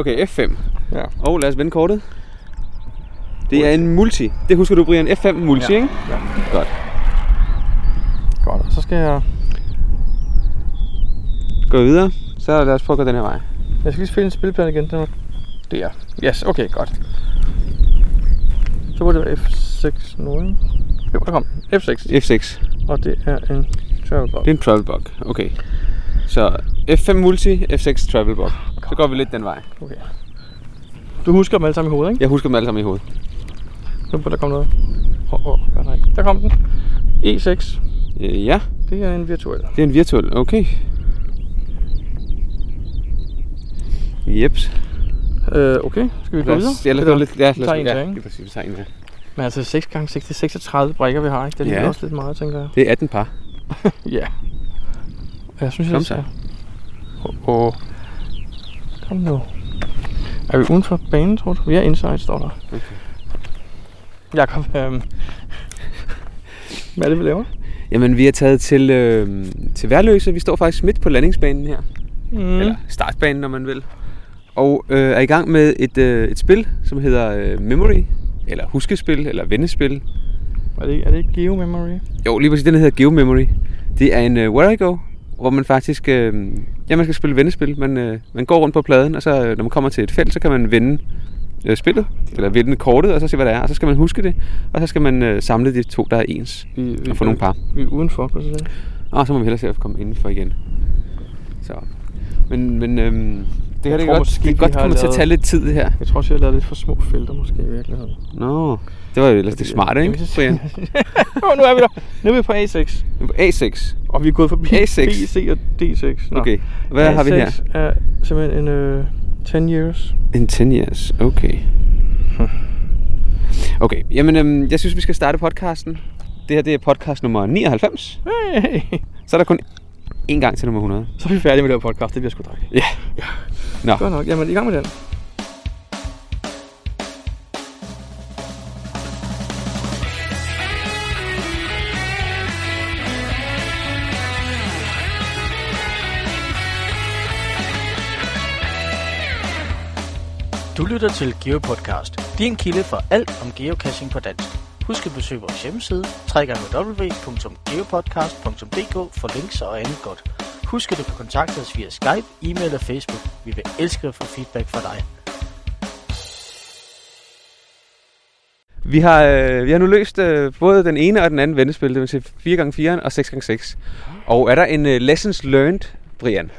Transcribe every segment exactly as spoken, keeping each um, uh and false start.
Okay, F fem. Ja. Og lad os vende kortet. Det er en multi. Det husker du, Brian. F fem multi, ja. Ikke? Ja. Godt. Godt, så skal jeg gå videre. Så lad os prøve at gå den her vej. Jeg skal lige spille en spilplan igen. Den var der. Yes, okay, godt. Så var det F seks nu, ikke? Jo, der kom. F seks. F seks. Og det er en travel bug. Det er en travel bug, okay. Så F fem multi, F seks travel bug. Så går vi lidt den vej. Okay. Du husker dem alle sammen i hovedet, ikke? Jeg husker dem alle sammen i hovedet. Nu må der komme noget. Åh, oh, oh, der ikke. Der kom den. E seks. Ja. Det er en virtuel. Det er en virtuel, okay. Jeps. Øh, okay. Skal vi gå videre? Ja, lad os gå lidt. Ja, lad os gå. Ja, det er præcis, vi tager en der. Men altså seks gange seks, det er seksogtredive brikker, vi har, ikke? Det er ja. Også lidt meget, tænker jeg. Det er atten par. Ja. Jeg synes, kom så. Jeg... Åh, oh, oh. Kom nu. Er vi uden for banen, tror du? Vi er inside, står der. Okay. Jakob, øh... hvad er det, vi laver? Jamen, vi er taget til, øh, til Værløse. Vi står faktisk midt på landingsbanen her. Mm. Eller startbanen, når man vil. Og øh, er i gang med et, øh, et spil, som hedder øh, Memory. Eller huskespil, eller vendespil. Er det, er det ikke Geo Memory? Jo, lige præcis. Den hedder Geo Memory. Det er en øh, Where I Go, hvor man faktisk... Øh, ja, man skal spille vendespil. Man, øh, man går rundt på pladen, og så øh, når man kommer til et felt, så kan man vende øh, spillet. Eller vende kortet, og så se, hvad der er. Og så skal man huske det. Og så skal man øh, samle de to, der er ens. Vi, vi og få nogle par. Vi er udenfor, på sådan. Og så må vi hellere se at komme indenfor igen. Så... Men, men øhm, det her jeg det er godt, måske, det er godt kommer lavet, til at tage lidt tid, det her. Jeg tror også, jeg har lavet lidt for små felter, måske i virkeligheden. Nå, no. Det var jo ellers det smarte, ikke, Brian? Nu er vi der. Nu er vi på A seks. Vi på A seks. Og vi er gået forbi A seks. B, C og D seks. Nå. Okay, hvad A seks har vi her? A seks er simpelthen en øh, ten years. En ten years, okay. Hm. Okay, jamen øhm, jeg synes, vi skal starte podcasten. Det her det er podcast nummer nioghalvfems. Hey. Så er der kun... En gang til nummer hundrede. Så er vi færdige med det her podcast. Det bliver sgu dejligt. Ja. Ja. Nå. Godt nok. Jamen, i gang med den. Du lytter til GeoPodcast. Din kilde for alt om geocaching på dansk. Husk at besøge vores hjemmeside w w w punktum geopodcast punktum d k for links og andet godt. Husk at du kan kontakte os via Skype, e-mail og Facebook. Vi vil elske at få feedback fra dig. Vi har, øh, vi har nu løst øh, både den ene og den anden vendespil, det vil sige fire gange fire og seks gange seks. Og er der en øh, lessons learned, Brian?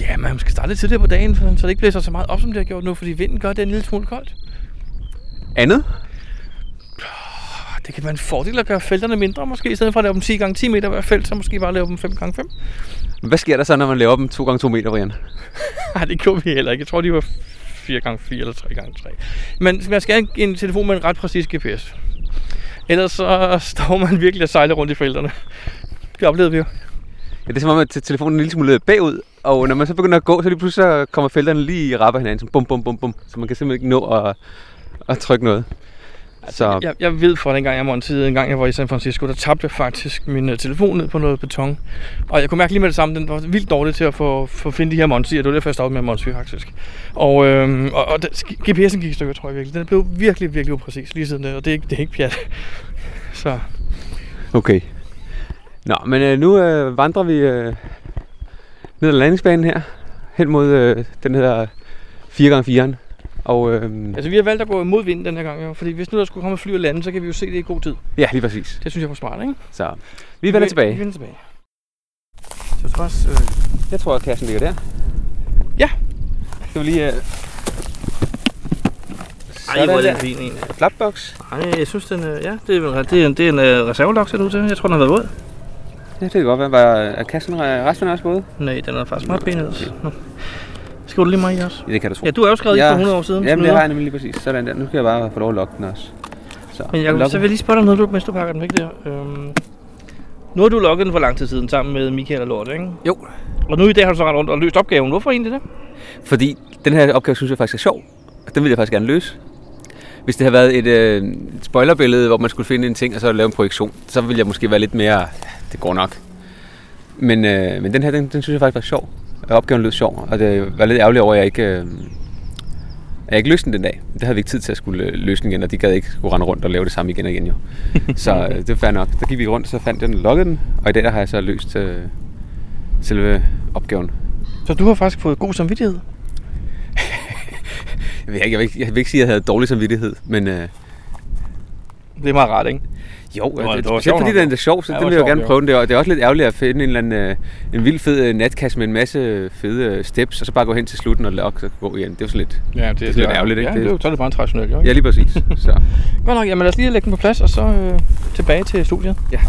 Ja, man skal starte lidt tidligere på dagen, så det ikke blæser så meget op, som det har gjort nu, fordi vinden gør det en lille smule koldt. Andet? Det kan være en fordel at gøre felterne mindre, måske. I stedet for at lave dem ti gange ti meter hver felt, så måske bare lave dem fem gange fem. Hvad sker der så, når man laver dem to gange to meter, Brian? Nej, det gjorde vi heller ikke. Jeg tror, de var fire gange fire eller tre gange tre. Men man skal have en telefon med en ret præcis G P S. Ellers så står man virkelig og sejler rundt i felterne. Det oplevede vi jo. Ja, det er som om, at telefonen er en lille smule bagud, og når man så begynder at gå, så lige pludselig så kommer felterne lige i rapper hinanden, som bum, bum, bum, bum, så man kan simpelthen ikke nå at, at trykke noget. Så. Jeg, jeg ved fra den gang jeg monterede en gang jeg var i San Francisco, der tabte jeg faktisk min uh, telefon ned på noget beton. Og jeg kunne mærke lige med det samme, den var vildt dårlig til at få, få finde de her monterier. Det var derfor jeg stoppede med monterier faktisk. Og, øhm, og, og G P S'en gik i stykker, tror jeg virkelig. Den blev virkelig, virkelig upræcis lige siden det, og det er ikke, det er ikke pjat. Så. Okay. Nå, men øh, nu øh, vandrer vi øh, ned ad landingsbanen her, hen mod øh, den hedder fire gange fireren. Og, øhm... altså vi har valgt at gå imod vinden den her gang, jo, fordi hvis nu der skulle komme et fly og lande, så kan vi jo se det i god tid. Ja, lige præcis. Det synes jeg var smart, ikke? Så vi vender tilbage. Vi vender tilbage. Så jeg tror også, øh... jeg tror, at kassen ligger der. Ja. Skal vi lige... Øh... Ej, hvor er det en fin en. Flapbox. Ej, jeg synes den, øh... ja, det er en, det er en, det er en øh, reservelok, ser det ud til. Jeg tror, den har været våd. Ja, det kan godt være. Var, er kassen resten også våd? Nej, den er faktisk meget pæn ellers. Skriver du lige mig i også? Ja, det kan du tro. Ja, du er jo skrevet ja, i for hundrede år siden. Jamen, det har jeg nemlig lige præcis. Sådan der. Nu kan jeg bare få lov at lokke den også. Så, men jeg vil, så vil jeg lige spørge dig noget, du, mens du pakker den væk der. Øhm, nu har du lokket den for lang tid siden sammen med Michael og Lorte, ikke? Jo. Og nu i dag har du så ret rundt og løst opgaven. Hvorfor egentlig det? Fordi den her opgave synes jeg faktisk er sjov. Den vil jeg faktisk gerne løse. Hvis det havde været et, øh, et spoilerbillede, hvor man skulle finde en ting og så lave en projektion, så ville jeg måske være lidt mere... Det går nok. Men, øh, men den her, den, den synes jeg faktisk var sjov. opgaven lød sjov, og det var lidt ærgerligt over, at jeg ikke, øh, at jeg ikke løste den den dag. Det havde vi ikke tid til at skulle løse den igen, og de gad ikke skulle rende rundt og lave det samme igen og igen. Jo. Så øh, det var fair nok. Der gik vi rundt, så fandt jeg den og lukkede den, og i dag der har jeg så løst øh, selve opgaven. Så du har faktisk fået god samvittighed? jeg, vil ikke, jeg, vil ikke, jeg vil ikke sige, at jeg havde dårlig samvittighed, men... Øh, det er meget rart, ikke? Jo, det, det, det, det var sjovt, fordi det er sjovt, så ja, det vil jeg jo gerne prøve den der. Og det er også lidt ærgerligt at finde en eller anden en vild fed natkasse med en masse fede steps, og så bare gå hen til slutten og lokke og gå igen. Det er jo så lidt, ja, det, det er lidt ærgerligt, ikke? Ja, det er jo sådan lidt bare traditionelt, ikke? Ja, lige præcis. Så. Godt nok, jamen lad os lige lægge den på plads, og så øh, tilbage til studiet. Ja.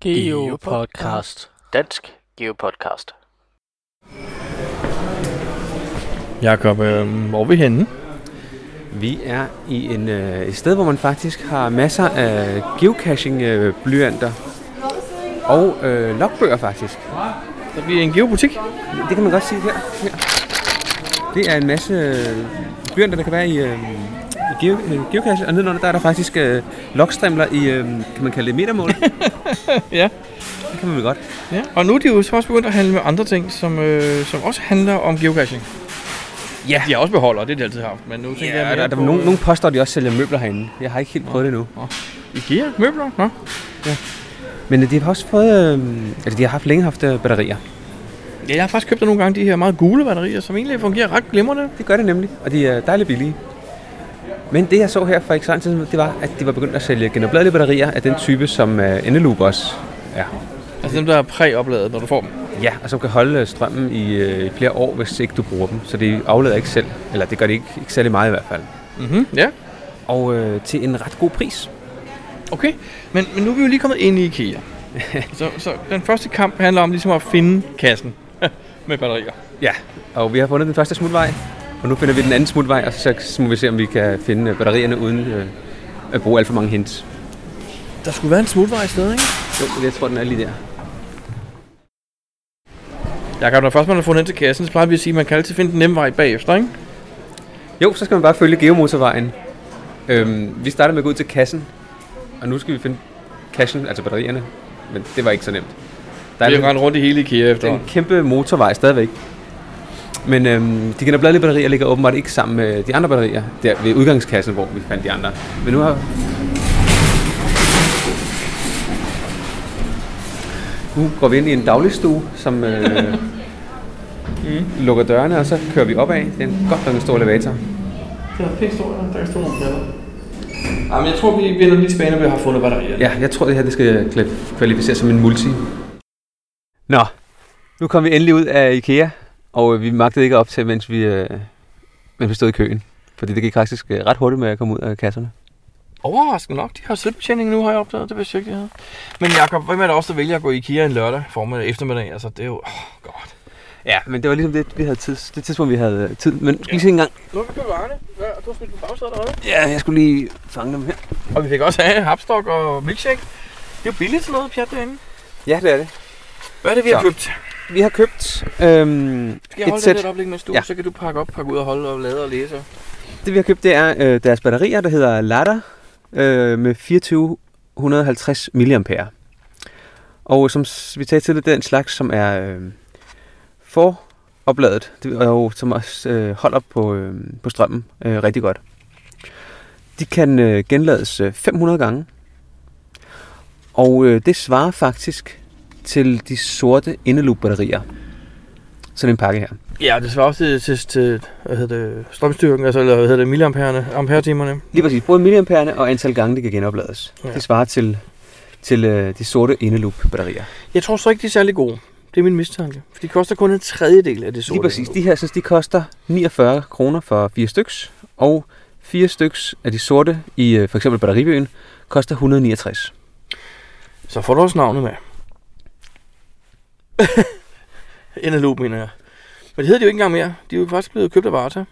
Geopodcast. Dansk Geopodcast. Jakob, øh, hvor er vi henne? Vi er i en, øh, et sted, hvor man faktisk har masser af geocaching-blyanter øh, og øh, logbøger faktisk. Så bliver det en geobutik? Det kan man godt sige her. her. Det er en masse øh, blyanter, der kan være i, øh, i geo, øh, geocache, og nedenunder der er der faktisk øh, logstrimler i, øh, kan man kalde det metermål? Ja. Det kan man vel godt. Ja. Og nu er de jo også begyndt at handle med andre ting, som, øh, som også handler om geocaching. Ja. De har også beholder, det er det altid haft, men nu tænker ja, jeg mere der, der på... Nogen, nogen påstår, at de også sælger møbler herinde. Jeg har ikke helt prøvet Nå. det endnu. IKEA? Møbler? Nå. Ja. Men de har også fået... Øh, altså, de har haft længe haft øh, batterier. Ja, jeg har faktisk købt nogle gange de her meget gule batterier, som egentlig fungerer ret glimrende. Det gør det nemlig, og de er dejligt billige. Men det, jeg så her for ikke så lang tid, det var, at de var begyndt at sælge genopladelige batterier af den type, som øh, Endeloop også er. Altså dem, der er præopladet, når du får dem? Ja, og som kan holde strømmen i, øh, i flere år, hvis ikke du bruger dem. Så det aflader ikke selv. Eller det gør det ikke, ikke særlig meget i hvert fald. Mhm, ja. Og øh, til en ret god pris. Okay, men, men nu er vi jo lige kommet ind i IKEA. så, så den første kamp handler om ligesom at finde kassen med batterier. Ja, og vi har fundet den første smutvej. Og nu finder vi den anden smutvej, og så, så må vi se, om vi kan finde batterierne uden øh, at bruge alt for mange hints. Der skulle være en smutvej i stedet, ikke? Jo, jeg tror, den er lige der. Jakob, når først man har fundet hen til kassen, så plejer vi at sige, at man kan altid finde den nemme vej bagefter, ikke? Jo, så skal man bare følge geomotorvejen. Øhm, vi startede med at gå ud til kassen, og nu skal vi finde kassen, altså batterierne. Men det var ikke så nemt. Der vi er rendt rundt i hele IKEA efter. En kæmpe motorvej stadigvæk. Men øhm, de genopladelige batterier ligger åbenbart ikke sammen med de andre batterier, der ved udgangskassen, hvor vi fandt de andre. Men nu har... Nu går vi ind i en dagligstue, som øh, mm. lukker dørene, og så kører vi opad. Det er en godt nok en stor elevator. Det er pænt stor, der er store omklæder. Jamen, jeg tror, vi vender lige tilbage, når vi har fundet batterier. Ja, jeg tror, det her det skal kvalificeres som en multi. Nå, nu kom vi endelig ud af IKEA, og vi magtede ikke op til, mens vi, øh, mens vi stod i køen. Fordi det gik faktisk ret hurtigt med at komme ud af kasserne. Overraskende nok, de har selvbetjening nu, har jeg opdaget, det vidste jeg ikke, de havde. Men Jakob, hvem er der også, der vælger at gå i IKEA en lørdag formiddag eftermiddag? Altså, det er jo... Oh, godt. Ja, men det var ligesom det, vi havde tids, det tidspunkt, vi havde tid. Men skal vi se en gang. Du har købt varerne, og du har smidt på bagsædet allerede. Ja, jeg skulle lige fange dem her. Og vi fik også have hapstok og milkshake. Det er jo billigt til noget pjat derinde. Ja, det er det. Hvad er det, vi så har købt? Vi har købt øhm, et sæt. Skal jeg holde det der oplæg, mens du, ja. Så kan du pakke op, pakke ud og holde og lade og læse. Det vi har købt, det er øh, deres batterier, der hedder Lada. Med to tusind fire hundrede og halvtreds milliampere. Og som vi tager til, det er en slags, som er øh, foropladet, og som også øh, holder på, øh, på strømmen øh, rigtig godt. De kan øh, genlades øh, fem hundrede gange, og øh, det svarer faktisk til de sorte Endeloop-batterier. Sådan en pakke her. Ja, det svarer også til, til hvad hedder det, strømstyrken, altså, eller hvad hedder det, milliampererne, ampere-timerne. Lige præcis, både milliampererne og antal gange, det kan genoplades. Ja. Det svarer til, til øh, de sorte Endeloop-batterier. Jeg tror så ikke, de er særlig gode. Det er min mistanke. For de koster kun en tredjedel af det sorte. Lige præcis, Endeloop. De her, synes de koster niogfyrre kroner for fire styks, og fire styks af de sorte i øh, for eksempel batteribøen koster et hundrede og niogtres. Så får du også navnet med. Endeloop, mener jeg. Men det hedder de jo ikke engang mere. De er jo faktisk blevet købt af Varta.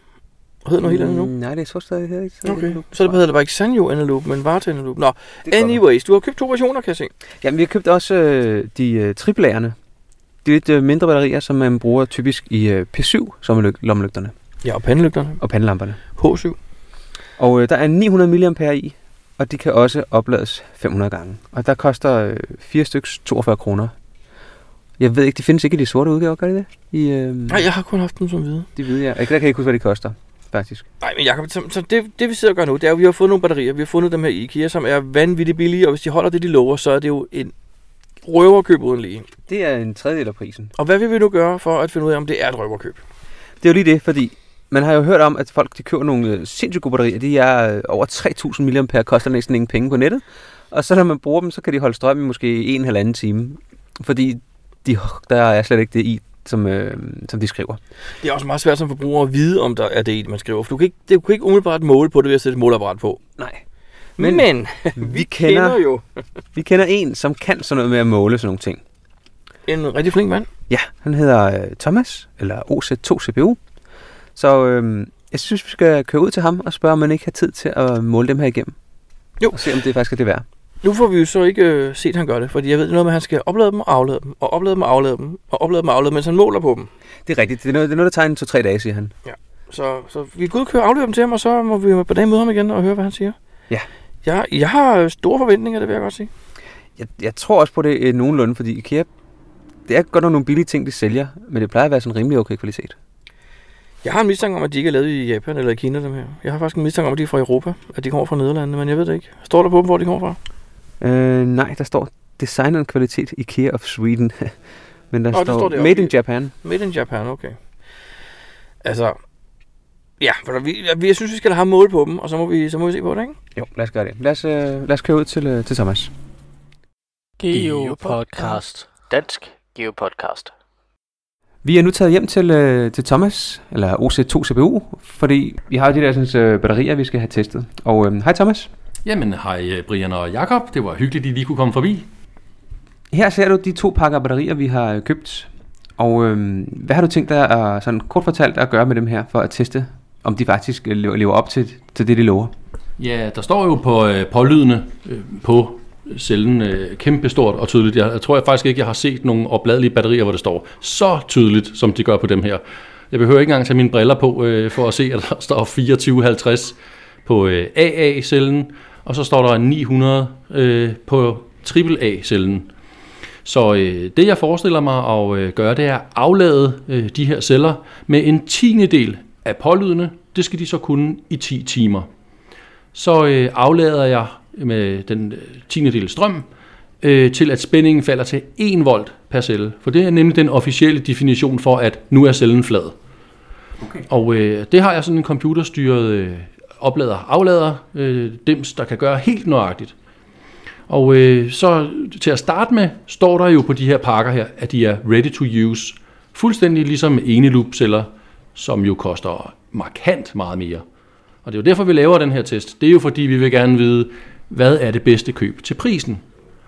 Og hedder noget mm, helt andet nu. Nej, det er så stadig her ikke. Okay. Så det hedder det bare ikke Sanyo Endeloop, men Varta Endeloop. Nå, anyways, du har købt to versioner, kan jeg se. Jamen, vi har købt også øh, de øh, triplagerne. Det er lidt øh, mindre batterier, som man bruger typisk i øh, P syv, som er lommelygterne. Ja, og pandelygterne. Og pandellamperne. H syv. Og øh, der er ni hundrede milliampere i, og de kan også oplades fem hundrede gange. Og der koster fire styks toogfyrre kroner. Jeg ved ikke, det findes ikke i de sorte udgaver, gør de det? I, øh... Nej, jeg har kun haft dem som hvide. De hvide, ja. Jeg kan ikke huske, hvad de koster, faktisk. Nej, men Jacob, så, så det, det vi sidder og gør nu, det er at vi har fundet nogle batterier. Vi har fundet dem her i IKEA, som er vanvittigt billige, og hvis de holder det, de lover, så er det jo en røverkøb uden lige. Det er en tredjedel af prisen. Og hvad vil vi nu gøre for at finde ud af, om det er et røverkøb? Det er jo lige det, fordi man har jo hørt om, at folk de køber nogle sindssygt gode batterier. De er over tre tusind milliampere, koster næsten ingen penge på nettet. Og så når man bruger dem, så kan de holde strøm i måske en halvanden time. Fordi de, der er slet ikke det i, som, øh, som de skriver. Det er også meget svært som forbruger at vide, om der er det i, man skriver. For du kan ikke, du kan ikke umiddelbart måle på det ved at sætte et måleapparat på. Nej. Men, Men vi kender, kender jo. vi kender en, som kan sådan noget med at måle sådan nogle ting. En rigtig flink mand. Ja, han hedder Thomas, eller O C to C P U. Så øh, jeg synes, vi skal køre ud til ham og spørge, om man ikke har tid til at måle dem her igennem. Jo. Og se, om det faktisk er det værd. Nu får vi jo så ikke øh, set, han gør det, fordi jeg ved noget med, at han skal oplade dem og aflade dem, og oplade dem og aflade dem, og oplade dem og aflade dem, mens han måler på dem. Det er rigtigt. Det er noget, det er noget der tager en to-tre dage, siger han. Ja, så, så vi kan udkøre og aflade dem til ham, og så må vi jo på dag møde ham igen og høre, hvad han siger. Ja. Jeg, jeg har store forventninger, det vil jeg godt sige. Jeg, jeg tror også på det øh, nogenlunde, fordi IKEA, det er godt nok nogle billige ting, de sælger, men det plejer at være sådan rimelig okay kvalitet. Jeg har en mistanke om, at de ikke er lavet i Japan eller i Kina, dem her. Jeg har faktisk en mistanke om, at de er fra Europa, at de kommer fra Nederlandene, men jeg ved det ikke. Står der på dem, hvor de kommer fra? Øh, nej, der står Design and Kvalitet IKEA of Sweden. Men der, Nå, står, der står det, okay. Made in Japan. Made in Japan, okay. Altså, ja, for vi, jeg synes, vi skal have mål på dem, og så må vi, så må vi se på det, ikke? Jo, lad os gøre det. Lad os, øh, lad os køre ud til, øh, til Thomas. Geopodcast. Dansk Geopodcast. Vi er nu taget hjem til, øh, til Thomas, eller O C to C P U, fordi vi har de der synes, øh, batterier, vi skal have testet. Og øh, hej Thomas. Jamen hej Brian og Jakob. Det var hyggeligt, at I lige kunne komme forbi. Her ser du de to pakker batterier, vi har købt. Og øh, hvad har du tænkt dig at, sådan kort fortalt at gøre med dem her, for at teste, om de faktisk lever op til, til det, de lover? Ja, der står jo på øh, pålydende øh, på cellen øh, kæmpestort og tydeligt. Jeg, jeg tror jeg faktisk ikke, jeg har set nogle opladelige batterier, hvor det står så tydeligt, som de gør på dem her. Jeg behøver ikke engang tage mine briller på, øh, for at se, at der står fireogtyve halvtreds på øh, A A-cellen, og så står der ni hundrede øh, på A A A-cellen. Så øh, det, jeg forestiller mig at øh, gøre, det er at aflade øh, de her celler med en tiendedel af pålydende. Det skal de så kunne i ti timer. Så øh, aflader jeg med den tiendedel strøm, øh, til at spændingen falder til en volt per celle. For det er nemlig den officielle definition for, at nu er cellen flad. Okay. Og øh, det har jeg sådan en computerstyret øh, oplader, aflader, øh, dims, der kan gøre helt nøjagtigt. Og øh, så til at starte med, står der jo på de her pakker her, at de er ready to use. Fuldstændig ligesom eneloop-celler, som jo koster markant meget mere. Og det er jo derfor, vi laver den her test. Det er jo fordi, vi vil gerne vide, hvad er det bedste køb til prisen?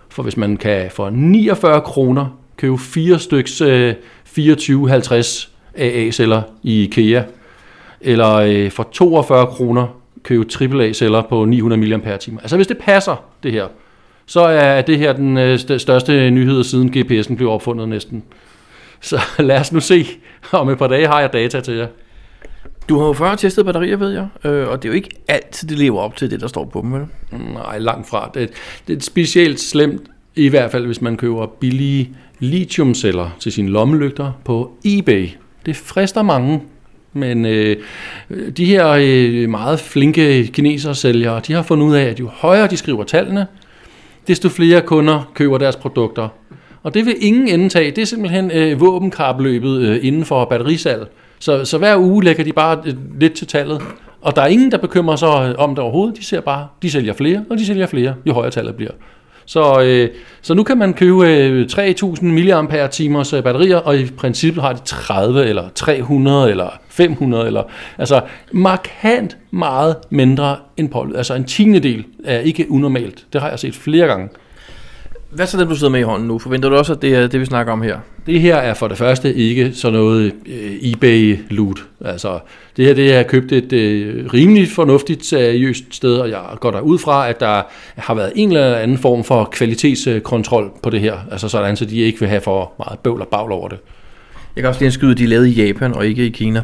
For hvis man kan for niogfyrre kroner købe fire styks øh, fireogtyve halvtreds A A-celler i IKEA, eller øh, for toogfyrre kroner købe A A A-celler på ni hundrede milliampere-timer. Altså hvis det passer, det her, så er det her den øh, største nyhed siden G P S'en blev opfundet næsten. Så lad os nu se. Om et par dage har jeg data til jer. Du har jo før testet batterier, ved jeg, øh, og det er jo ikke altid, det lever op til det, der står på dem, vel? Nej, langt fra. Det, det er specielt slemt, i hvert fald hvis man køber billige lithiumceller til sine lommelygter på eBay. Det frister mange, men øh, de her øh, meget flinke kinesersælgere, de har fundet ud af, at jo højere de skriver tallene, desto flere kunder køber deres produkter. Og det vil ingen indtage. Det er simpelthen øh, våbenkapløbet øh, inden for batterisalg. Så, så hver uge lægger de bare lidt til tallet, og der er ingen, der bekymrer sig om det overhovedet. De ser bare, de sælger flere, og de sælger flere, jo højere tallet bliver. Så, øh, så nu kan man købe øh, tre tusind milliampere-timers batterier, og i princippet har de tredive, eller tre hundrede, eller fem hundrede, eller, altså markant meget mindre end pålyd. Altså en tiendedel er ikke unormalt. Det har jeg set flere gange. Hvad så den, du sidder med i hånden nu? Forventer du også, at det er det, vi snakker om her? Det her er for det første ikke sådan noget øh, eBay-loot. Altså, det her det er købt et øh, rimelig fornuftigt, seriøst sted, og jeg går derud fra, at der har været en eller anden form for kvalitetskontrol på det her. Altså sådan, så de ikke vil have for meget bøvl og bagl over det. Jeg kan også lige indskyde, at de er lavet i Japan og ikke i Kina.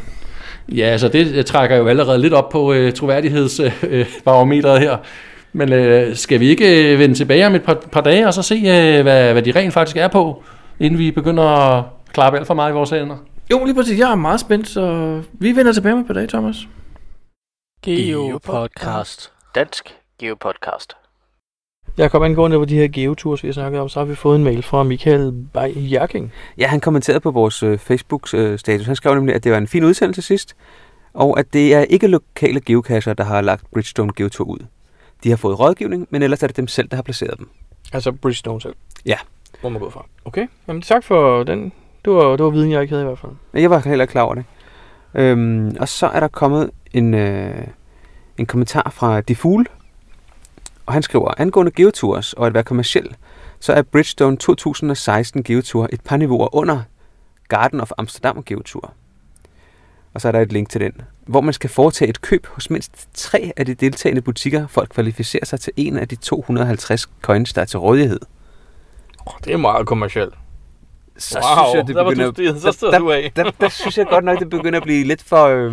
Ja, altså det trækker jo allerede lidt op på øh, troværdighedsbarometeret øh, her. Men øh, skal vi ikke vende tilbage om et par, par dage og så se, øh, hvad, hvad de rent faktisk er på, inden vi begynder at klappe alt for meget i vores hænder? Jo, lige præcis. Jeg er meget spændt, så vi vender tilbage om et par dage, Thomas. Geopodcast. Dansk Geopodcast. Jeg kom angående på de her geotours, vi har snakket om, så har vi fået en mail fra Michael Bajerking. Ja, han kommenterede på vores øh, Facebook-status. Han skrev nemlig, at det var en fin udsendelse sidst, og at det er ikke lokale geocacher, der har lagt Bridgestone Geotour ud. De har fået rådgivning, men ellers er det dem selv, der har placeret dem. Altså Bridgestone selv? Ja. Hvor man går fra. Okay, jamen tak for den. Det var, det var viden, jeg ikke havde i hvert fald. Jeg var heller ikke klar over det. Øhm, og så er der kommet en, øh, en kommentar fra De Fugle, og han skriver, angående geotours og at være kommerciel, så er Bridgestone to tusind og seksten geotour et par niveauer under Garden of Amsterdam geotour. Og så er der et link til den, hvor man skal foretage et køb hos mindst tre af de deltagende butikker for at kvalificere sig til en af de to hundrede og halvtreds coins, der er til rådighed. Oh, det er meget kommercielt. Så wow, synes jeg, det der begynder, var du, så stod du af. Der, der, der synes jeg godt nok, det begynder at blive lidt for... Øh,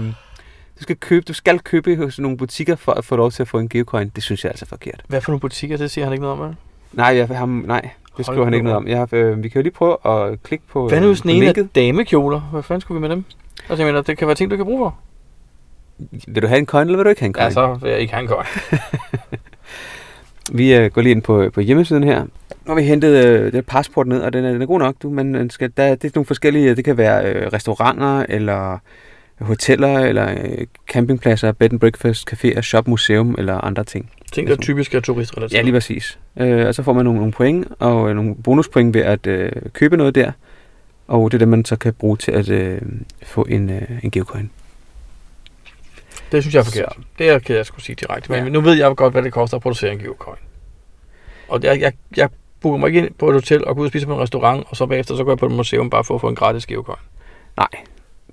du, skal købe, du skal købe hos nogle butikker for at få lov til at få en geocoin. Det synes jeg er altså forkert. Hvad for nogle butikker? Det siger han ikke noget om, eller? Nej, jeg, ham, nej det skriver han ikke noget om. Jeg, øh, vi kan jo lige prøve at klikke på... Hvad nu hvis den ene er damekjoler? Hvad fanden skulle vi med dem? Altså, jeg mener, det kan være ting, du kan bruge for. Vil du have en coin, eller vil du ikke have en coin? Ja, så vil jeg ikke have en coin. Vi øh, går lige ind på, på hjemmesiden her. Nu har vi hentet øh, det passport ned, og den er, den er god nok. Du, man skal, der, det er nogle forskellige, det kan være øh, restauranter, eller hoteller, eller øh, campingpladser, bed and breakfast, caféer, shop, museum, eller andre ting. Ting, der er typisk er turistrelateret. Ja, lige præcis. Øh, og så får man nogle, nogle point, og øh, nogle bonuspoint ved at øh, købe noget der. Og det er det, man så kan bruge til at øh, få en, øh, en geocoin. Det synes jeg er forkert. Det kan jeg sgu sige direkte. Men ja. Nu ved jeg godt, hvad det koster at producere en geocoin. Og jeg, jeg, jeg booker mig ikke ind på et hotel og går ud og spiser på en restaurant, og så bagefter så går jeg på et museum bare for at få en gratis geocoin. Nej,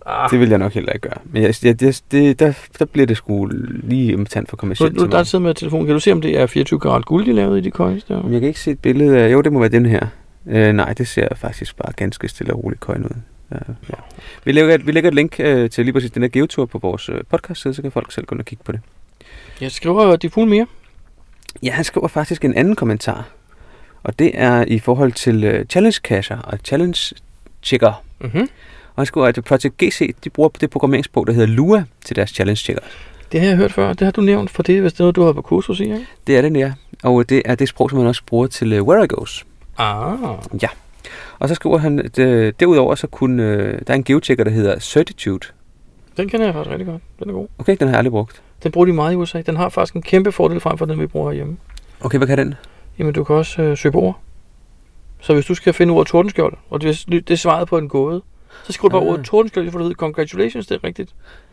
ah. Det vil jeg nok heller ikke gøre. Men jeg, jeg, det, det, der, der bliver det sgu lige imitant for kommercielt. Nu, nu der sidder med telefonen. Kan du se, om det er fireogtyve karat guld, de lavede i de coins der? Jeg kan ikke se et billede af... Jo, det må være den her. Øh, nej, det ser faktisk bare ganske stille og roligt coin ud. Ja, ja. Vi, lægger et, vi lægger et link øh, til lige præcis den her geotur på vores øh, podcast-side, så kan folk selv gå ind og kigge på det. Jeg skriver De Fugle mere. Ja, han skriver faktisk en anden kommentar. Og det er i forhold til øh, challenge-cacher og challenge-checker. Mm-hmm. Og han skriver, at Project G C, de bruger det programmeringssprog, der hedder Lua, til deres challenge-checker. Det har jeg hørt før. Det har du nævnt for det, hvis det er noget, du har på kursus i, ikke? Det er det, ja. Og det er det sprog, som man også bruger til øh, Where I Goes. Ah. Ja. Og så skriver han, at øh, derudover så kunne, øh, der er en geochecker, der hedder Certitude. Den kender jeg faktisk rigtig godt. Den er god. Okay, den har jeg aldrig brugt. Den bruger de meget i U S A. Den har faktisk en kæmpe fordel frem for den, vi bruger herhjemme. Okay, hvad kan den? Jamen, du kan også øh, søge på ord. Så hvis du skal finde ordet tordenskjold, og det, det er svaret på en gåde, så skriver du ah. bare ordet tordenskjold, for det hedder congratulations, det er rigtigt.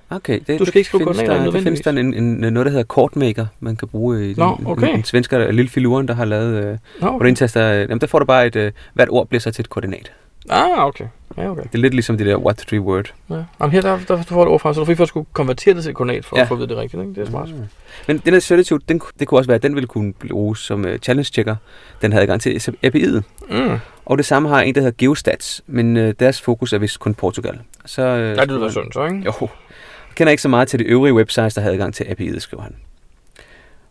Okay, det, du skal det ikke skrive koordinater nødvendigvis. Der findes der en, en, noget, der hedder kortmaker, man kan bruge i no, okay. en, en svensker, Lille Filuren, der har lavet... Øh, no, okay. Hvor du indtaster... Øh, jamen, der får du bare et... Øh, hvert ord bliver så til et koordinat. Ah, okay. Ja, okay. Det er lidt ligesom det der what three word. Ja. Jamen, her der, der får du ord fra, så du fik for at skulle konvertere det til et koordinat, for ja. At få at vide det rigtigt, ikke? Det er smart. Mm. Men den her certitude, den, det kunne også være, at den ville kunne bruges som uh, challenge-checker. Den havde gang til A P I'et. Mm. Og det samme har en, der hedder Geostats, men uh, deres fokus er vist kun Portugal. Så, uh, Nej, det lyder synd, så, ikke? Jo. Kender ikke så meget til de øvrige websites, der havde adgang til A P I'et, skriver han.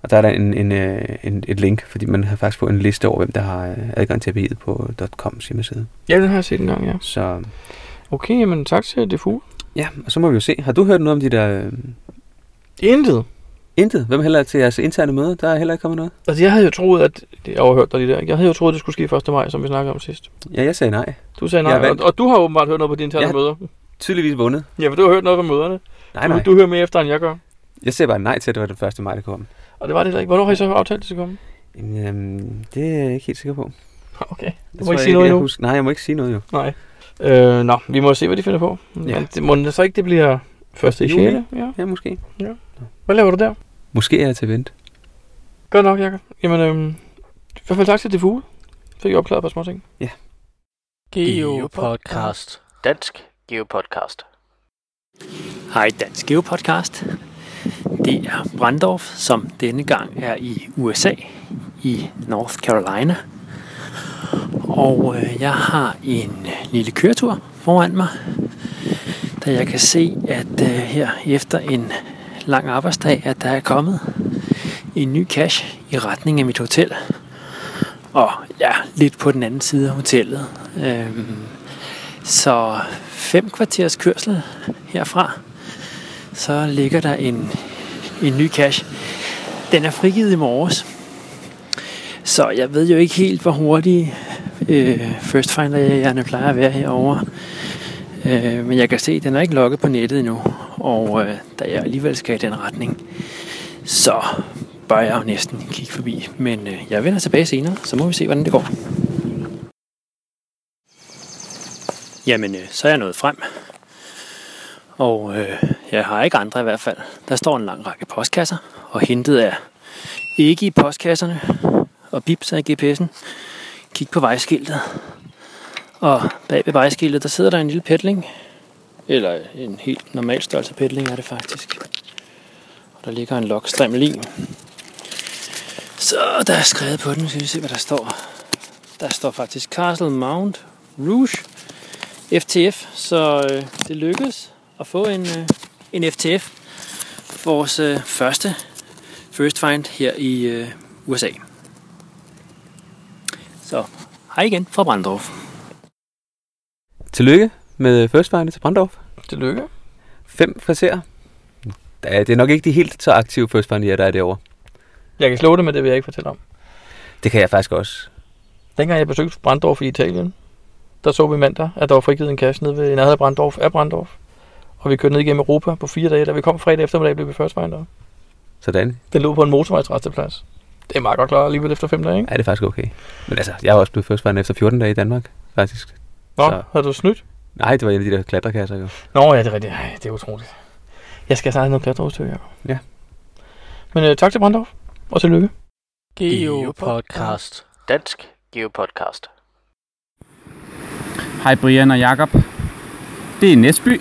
Og der er der en, en, en, et link, fordi man har faktisk på en liste over, hvem der har adgang til A P I'et på .coms hjemmeside. Ja, det har jeg set en gang, ja. Så. Okay, jamen tak til Det Fugle. Ja, og så må vi jo se. Har du hørt noget om de der... Intet. Intet? Hvem heller til jeres interne møder? Der er heller ikke kommet noget? Altså, jeg havde jo troet, at... Jeg overhørte dig lige der. Jeg havde jo troet, at det skulle ske første maj, som vi snakkede om sidst. Ja, jeg sagde nej. Du sagde nej, og, og du har åbenbart hørt noget på de interne jeg møder. Tydeligvis vundet. Ja, for du har hørt noget fra møderne. Nej, nej. Du, du hører mere efter, end jeg gør. Jeg ser bare nej til, at det var den første maj, det kom. Og det var det heller ikke. Hvornår har I så aftalt, det skulle komme? Jamen, det er jeg ikke helt sikker på. Okay. Du må ikke sige noget endnu. Nej, jeg må ikke sige noget jo. Nej. Øh, nå, vi må se, hvad de finder på. Ja. Det, må det så ikke, det bliver første i sjette? Ja. Ja, måske. Ja. Hvad laver du der? Måske er jeg til vent. Godt nok, Jakob. Jamen, øhm, i hvert fald tak til De Fugle. Fik I opklaret på små ting? Ja. Geopodcast. Dansk Geopodcast. Hej Dansk Geopodcast. Det er Brandorf, som denne gang er i U S A, i North Carolina. Og jeg har en lille køretur foran mig, da jeg kan se, at her efter en lang arbejdsdag, at der er kommet i en ny cache i retning af mit hotel. Og ja, lidt på den anden side af hotellet. Øhm, så fem kvarters kørsel herfra, så ligger der en, en ny cache. Den er frigivet i morges. Så jeg ved jo ikke helt, hvor hurtig øh, First Finder jeg plejer at være herovre. Øh, men jeg kan se, at den er ikke logget på nettet endnu. Og øh, da jeg alligevel skal i den retning, så bør jeg jo næsten kigge forbi. Men øh, jeg vender tilbage senere, så må vi se, hvordan det går. Jamen, øh, så er jeg nået frem. Og øh, jeg har ikke andre i hvert fald. Der står en lang række postkasser, og hentet er ikke i postkasserne. Og bip, så er G P S'en. Kig på vejskiltet. Og bag ved vejskiltet, der sidder der en lille pætling. Eller en helt normal størrelse pætling er det faktisk. Og der ligger en lokstrimmel i. Så der er skrevet på den, så vi se, hvad der står. Der står faktisk Castle Mount Rouge F T F. Så øh, det lykkedes at få en, øh, en F T F. Vores øh, første First Find her i øh, U S A. Så hej igen fra Brandorf. Tillykke med First Finder til Brandorf. Tillykke. Fem friserer. Det er nok ikke de helt så aktive First Finder, der er derovre. Jeg kan slå det, men det vil jeg ikke fortælle om. Det kan jeg faktisk også. Dengang jeg besøgte Brandorf i Italien, der så vi mandag, at der var frigivet en cache nede ved en af Brandorf af Brandorf. Og vi kørte ned igennem Europa på fire dage, da vi kom fredag eftermiddag, blev vi First Finder. Sådan. Den lå på en motorvejsresteplads. Det er meget godt klart alligevel efter fem dage, ikke? Ja, det er faktisk okay. Men altså, jeg har også blevet First Finder efter fjorten dage i Danmark, faktisk. Nå, så... havde du snydt? Nej, det var en af de der klatrekasser, jo. Nå, ja, det er rigtigt. Ej, det er utroligt. Jeg skal snart have noget klatreudstyr, jo. Ja. Men øh, tak til Brandorf, og tillykke. Geopodcast. Dansk Geopodcast. Hej Brian og Jakob. Det er Næsby,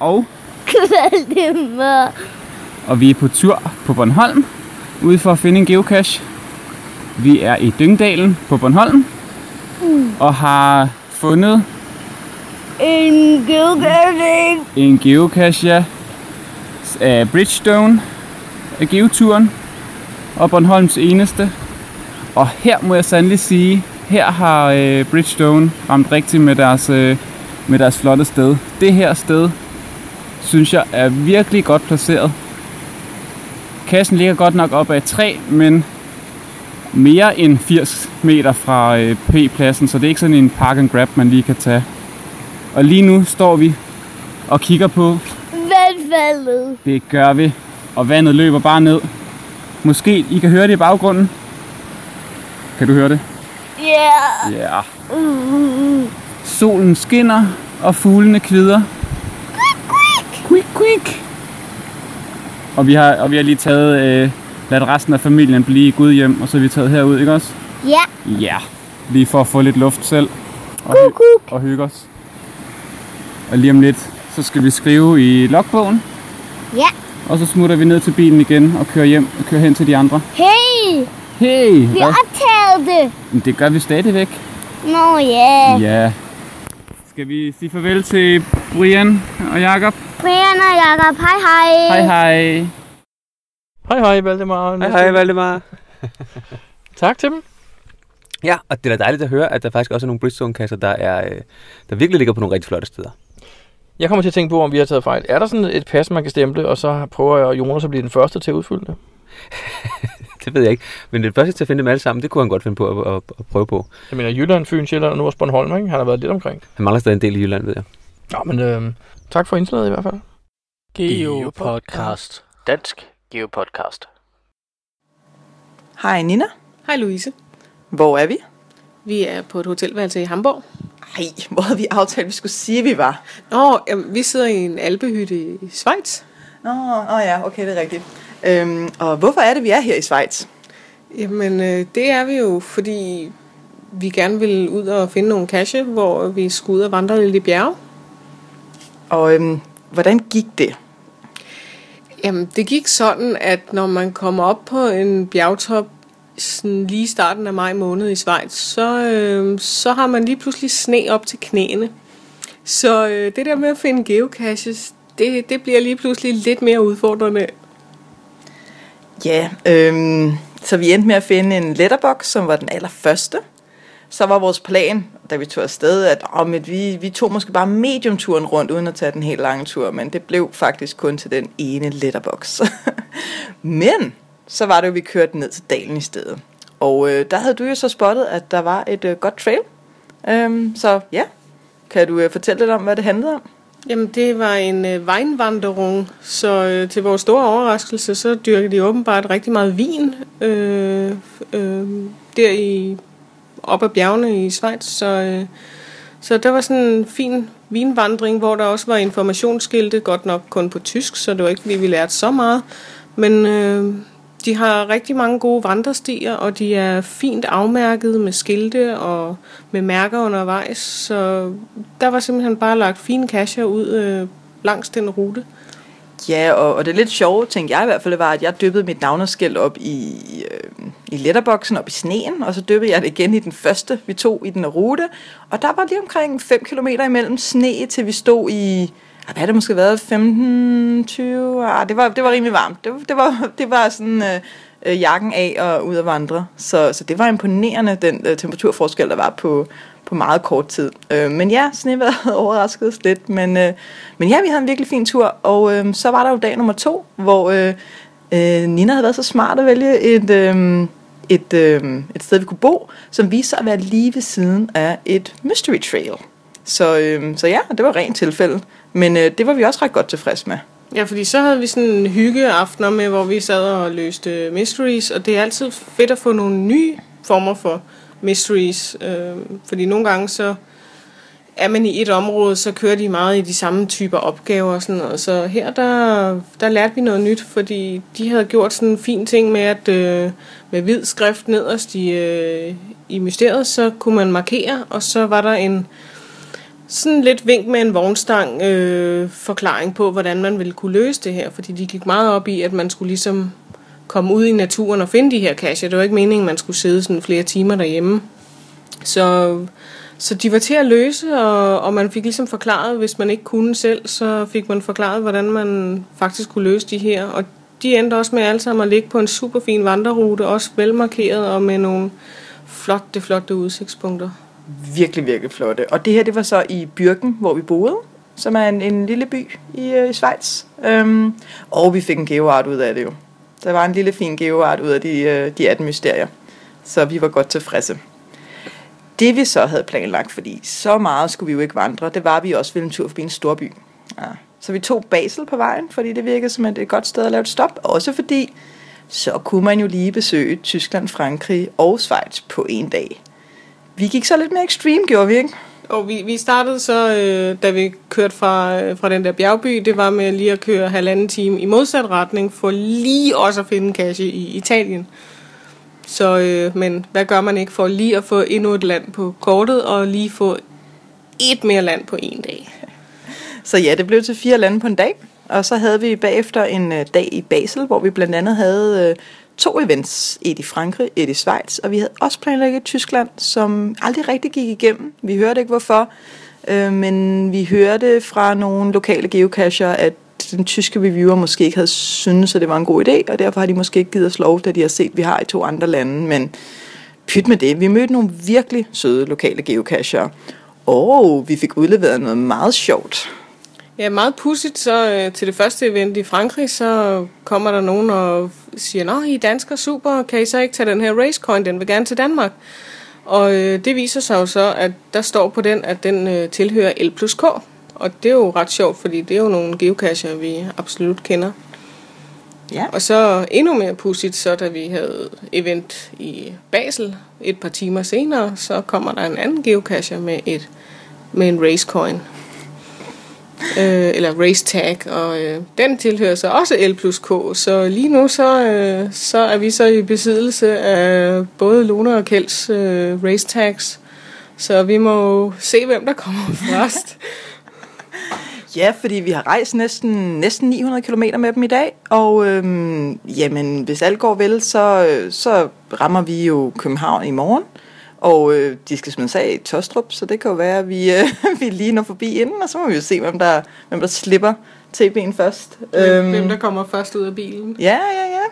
og... Kvaldemar. Og vi er på tur på Bornholm, ude for at finde en geocache. Vi er i Dyngdalen på Bornholm, mm. og har fundet... En geocache! En geocache, ja. Af Bridgestone, af geoturen, og Bornholms eneste. Og her må jeg sandelig sige, her har øh, Bridgestone ramt rigtigt med deres, øh, med deres flotte sted. Det her sted, synes jeg, er virkelig godt placeret. Kassen ligger godt nok op ad et træ, men mere end firs meter fra P-pladsen, så det er ikke sådan en park and grab, man lige kan tage. Og lige nu står vi og kigger på vandfaldet. Det gør vi, og vandet løber bare ned. Måske I kan høre det i baggrunden. Kan du høre det? Ja. Yeah. Yeah. Mm-hmm. Solen skinner, og fuglene kvider. Quick, quick! Quick, quick! Og vi har, og vi har lige taget, øh, ladt resten af familien blive i Gudhjem, og så er vi taget herud, ikke også? Ja. Ja. Lige for at få lidt luft selv. Og, kuk, kuk. og hygge os. Og lige om lidt, så skal vi skrive i logbogen. Ja. Og så smutter vi ned til bilen igen og kører hjem og kører hen til de andre. Hey! Hey! Vi har optaget det! Men det gør vi stadigvæk. Nå ja. Yeah. Ja. Skal vi sige farvel til Brian og Jakob? Brian og Jakob, hej hej! Hej hej! Hej hej, Valdemar! Hej hej, Valdemar! Tak til dem! Ja, og det er da dejligt at høre, at der faktisk også er nogle Bridgestone-kasser, der, er, der virkelig ligger på nogle rigtig flotte steder. Jeg kommer til at tænke på, om vi har taget fejl. Er der sådan et pas, man kan stemple, og så prøver jeg og Jonas at blive den første til at udfylde det? Det ved jeg ikke. Men det første til at finde dem alle sammen, det kunne han godt finde på at, at, at prøve på. Jeg mener Jylland, Fyn, Sjælland og nu også Bornholm, ikke? Han har været lidt omkring. Han mangler stadig en del i Jylland, ved jeg. Nå, men øh, tak for indslaget i hvert fald. Geopodcast. Dansk Geopodcast. Hej Nina. Hej Louise. Hvor er vi? Vi er på et hotelværelse i Hamborg. Ej, hvor havde vi aftalt, vi skulle sige, vi var? Nå, jamen, vi sidder i en alpehytte i Schweiz. Nå, nå ja, okay, det er rigtigt. Øhm, og hvorfor er det, vi er her i Schweiz? Jamen, øh, det er vi jo, fordi vi gerne vil ud og finde nogle cache, hvor vi skulle ud og vandre lidt i bjerge. Og øhm, hvordan gik det? Jamen, det gik sådan, at når man kommer op på en bjergtop, sådan lige starten af maj måned i Schweiz, så, øh, så har man lige pludselig sne op til knæene. Så øh, det der med at finde geocaches, det, det bliver lige pludselig lidt mere udfordrende. Ja, øhm, så vi endte med at finde en letterbox, som var den allerførste. Så var vores plan, da vi tog afsted, at åh, vi, vi tog måske bare mediumturen rundt, uden at tage den helt lange tur, men det blev faktisk kun til den ene letterbox. Men så var det jo, vi kørte ned til dalen i stedet. Og øh, der havde du jo så spottet, at der var et øh, godt trail. Øhm, så ja, kan du øh, fortælle lidt om, hvad det handlede om? Jamen, det var en øh, vinvandring, så øh, til vores store overraskelse, så dyrker de åbenbart rigtig meget vin øh, øh, der i op ad bjergene i Schweiz, så, øh, så der var sådan en fin vinvandring, hvor der også var informationsskilte, godt nok kun på tysk, så det var ikke, fordi vi lærte så meget, men øh, de har rigtig mange gode vandrestier, og de er fint afmærket med skilte og med mærker undervejs, så der var simpelthen bare lagt fine kasser ud øh, langs den rute. Ja, og, og det lidt sjove, tænkte jeg i hvert fald, var, at jeg dyppede mit navnerskilt op i, øh, i letterboxen, op i sneen, og så dyppede jeg det igen i den første, vi tog i den rute, og der var lige omkring fem kilometer imellem sne, til vi stod i, hvad havde det måske været, femten, tyve, ah, det var, det var rimelig varmt, det, det, var, det var sådan øh, øh, jakken af og ud at vandre, så, så det var imponerende, den øh, temperaturforskel, der var på, på meget kort tid. Øh, men ja, snevejret havde overrasket os lidt, men, øh, men ja, vi havde en virkelig fin tur, og øh, så var der jo dag nummer to, hvor øh, øh, Nina havde været så smart at vælge et, øh, et, øh, et sted, vi kunne bo, som viste sig at være lige ved siden af et mystery trail. Så, øh, så ja, det var rent tilfælde, men øh, det var vi også ret godt tilfreds med. Ja, fordi så havde vi sådan en hyggeaftener med, hvor vi sad og løste mysteries, og det er altid fedt at få nogle nye former for mysteries, øh, fordi nogle gange så er man i et område, så kører de meget i de samme typer opgaver og sådan noget. Så her der, der lærte vi noget nyt, fordi de havde gjort sådan en fin ting med, at øh, med hvid skrift nederst i, øh, i mysteriet, så kunne man markere, og så var der en sådan lidt vink med en vognstang øh, forklaring på, hvordan man ville kunne løse det her, fordi de gik meget op i, at man skulle ligesom komme ud i naturen og finde de her kasser. Det var ikke meningen, man skulle sidde sådan flere timer derhjemme. Så, så de var til at løse, og, og man fik ligesom forklaret, hvis man ikke kunne selv, så fik man forklaret, hvordan man faktisk kunne løse de her. Og de endte også med alle sammen at ligge på en super fin vandrerute, også velmarkeret og med nogle flotte, flotte udsigtspunkter. Virkelig, virkelig flotte. Og det her, det var så i Bürgen, hvor vi boede, som er en, en lille by i, øh, i Schweiz. Øhm, og vi fik en geoart ud af det jo. Der var en lille fin geoart ud af de, øh, de atten mysterier. Så vi var godt tilfredse. Det vi så havde planlagt, fordi så meget skulle vi jo ikke vandre, det var vi også ved en tur forbi en storby. Ja. Så vi tog Basel på vejen, fordi det virkede som et godt sted at lave et stop. Også fordi, så kunne man jo lige besøge Tyskland, Frankrig og Schweiz på en dag. Vi gik så lidt mere extreme, gjorde vi, ikke? Og vi, vi startede så, øh, da vi kørte fra, øh, fra den der bjergby, det var med lige at køre halvanden time i modsat retning, for lige også at finde en kasse i Italien. Så, øh, men hvad gør man ikke for lige at få endnu et land på kortet, og lige få et mere land på en dag? Så ja, det blev til fire lande på en dag, og så havde vi bagefter en øh, dag i Basel, hvor vi blandt andet havde Øh, to events, et i Frankrig, et i Schweiz, og vi havde også planlagt et Tyskland, som aldrig rigtig gik igennem. Vi hørte ikke hvorfor, øh, men vi hørte fra nogle lokale geocacher, at den tyske reviewer måske ikke havde syntes, at det var en god idé, og derfor har de måske ikke givet os lov, da de har set, at vi har i to andre lande, men pyt med det. Vi mødte nogle virkelig søde lokale geocacher, og vi fik udleveret noget meget sjovt. Ja, meget pudsigt, så øh, til det første event i Frankrig, så kommer der nogen og siger, nå, I er danskere, super, kan I så ikke tage den her racecoin, den vil gerne til Danmark. Og øh, det viser sig jo så, at der står på den, at den øh, tilhører L plus K. Og det er jo ret sjovt, fordi det er jo nogle geocacher, vi absolut kender. Ja. Og så endnu mere pudsigt, så da vi havde event i Basel et par timer senere, så kommer der en anden geocacher med, et, med en racecoin. Øh, eller race tag, og øh, den tilhører så også L plus K, så lige nu så, øh, så er vi så i besiddelse af både Lone og Kjelds øh, race tags, så vi må se, hvem der kommer først. Ja, fordi vi har rejst næsten, næsten ni hundrede kilometer med dem i dag, og øhm, jamen, hvis alt går vel, så, så rammer vi jo København i morgen. Og øh, de skal smides af i Tostrup, så det kan jo være, at vi, øh, vi lige når forbi inden, og så må vi jo se, hvem der, hvem der slipper T B'en først. Hvem, øhm, hvem der kommer først ud af bilen. Ja, ja, ja.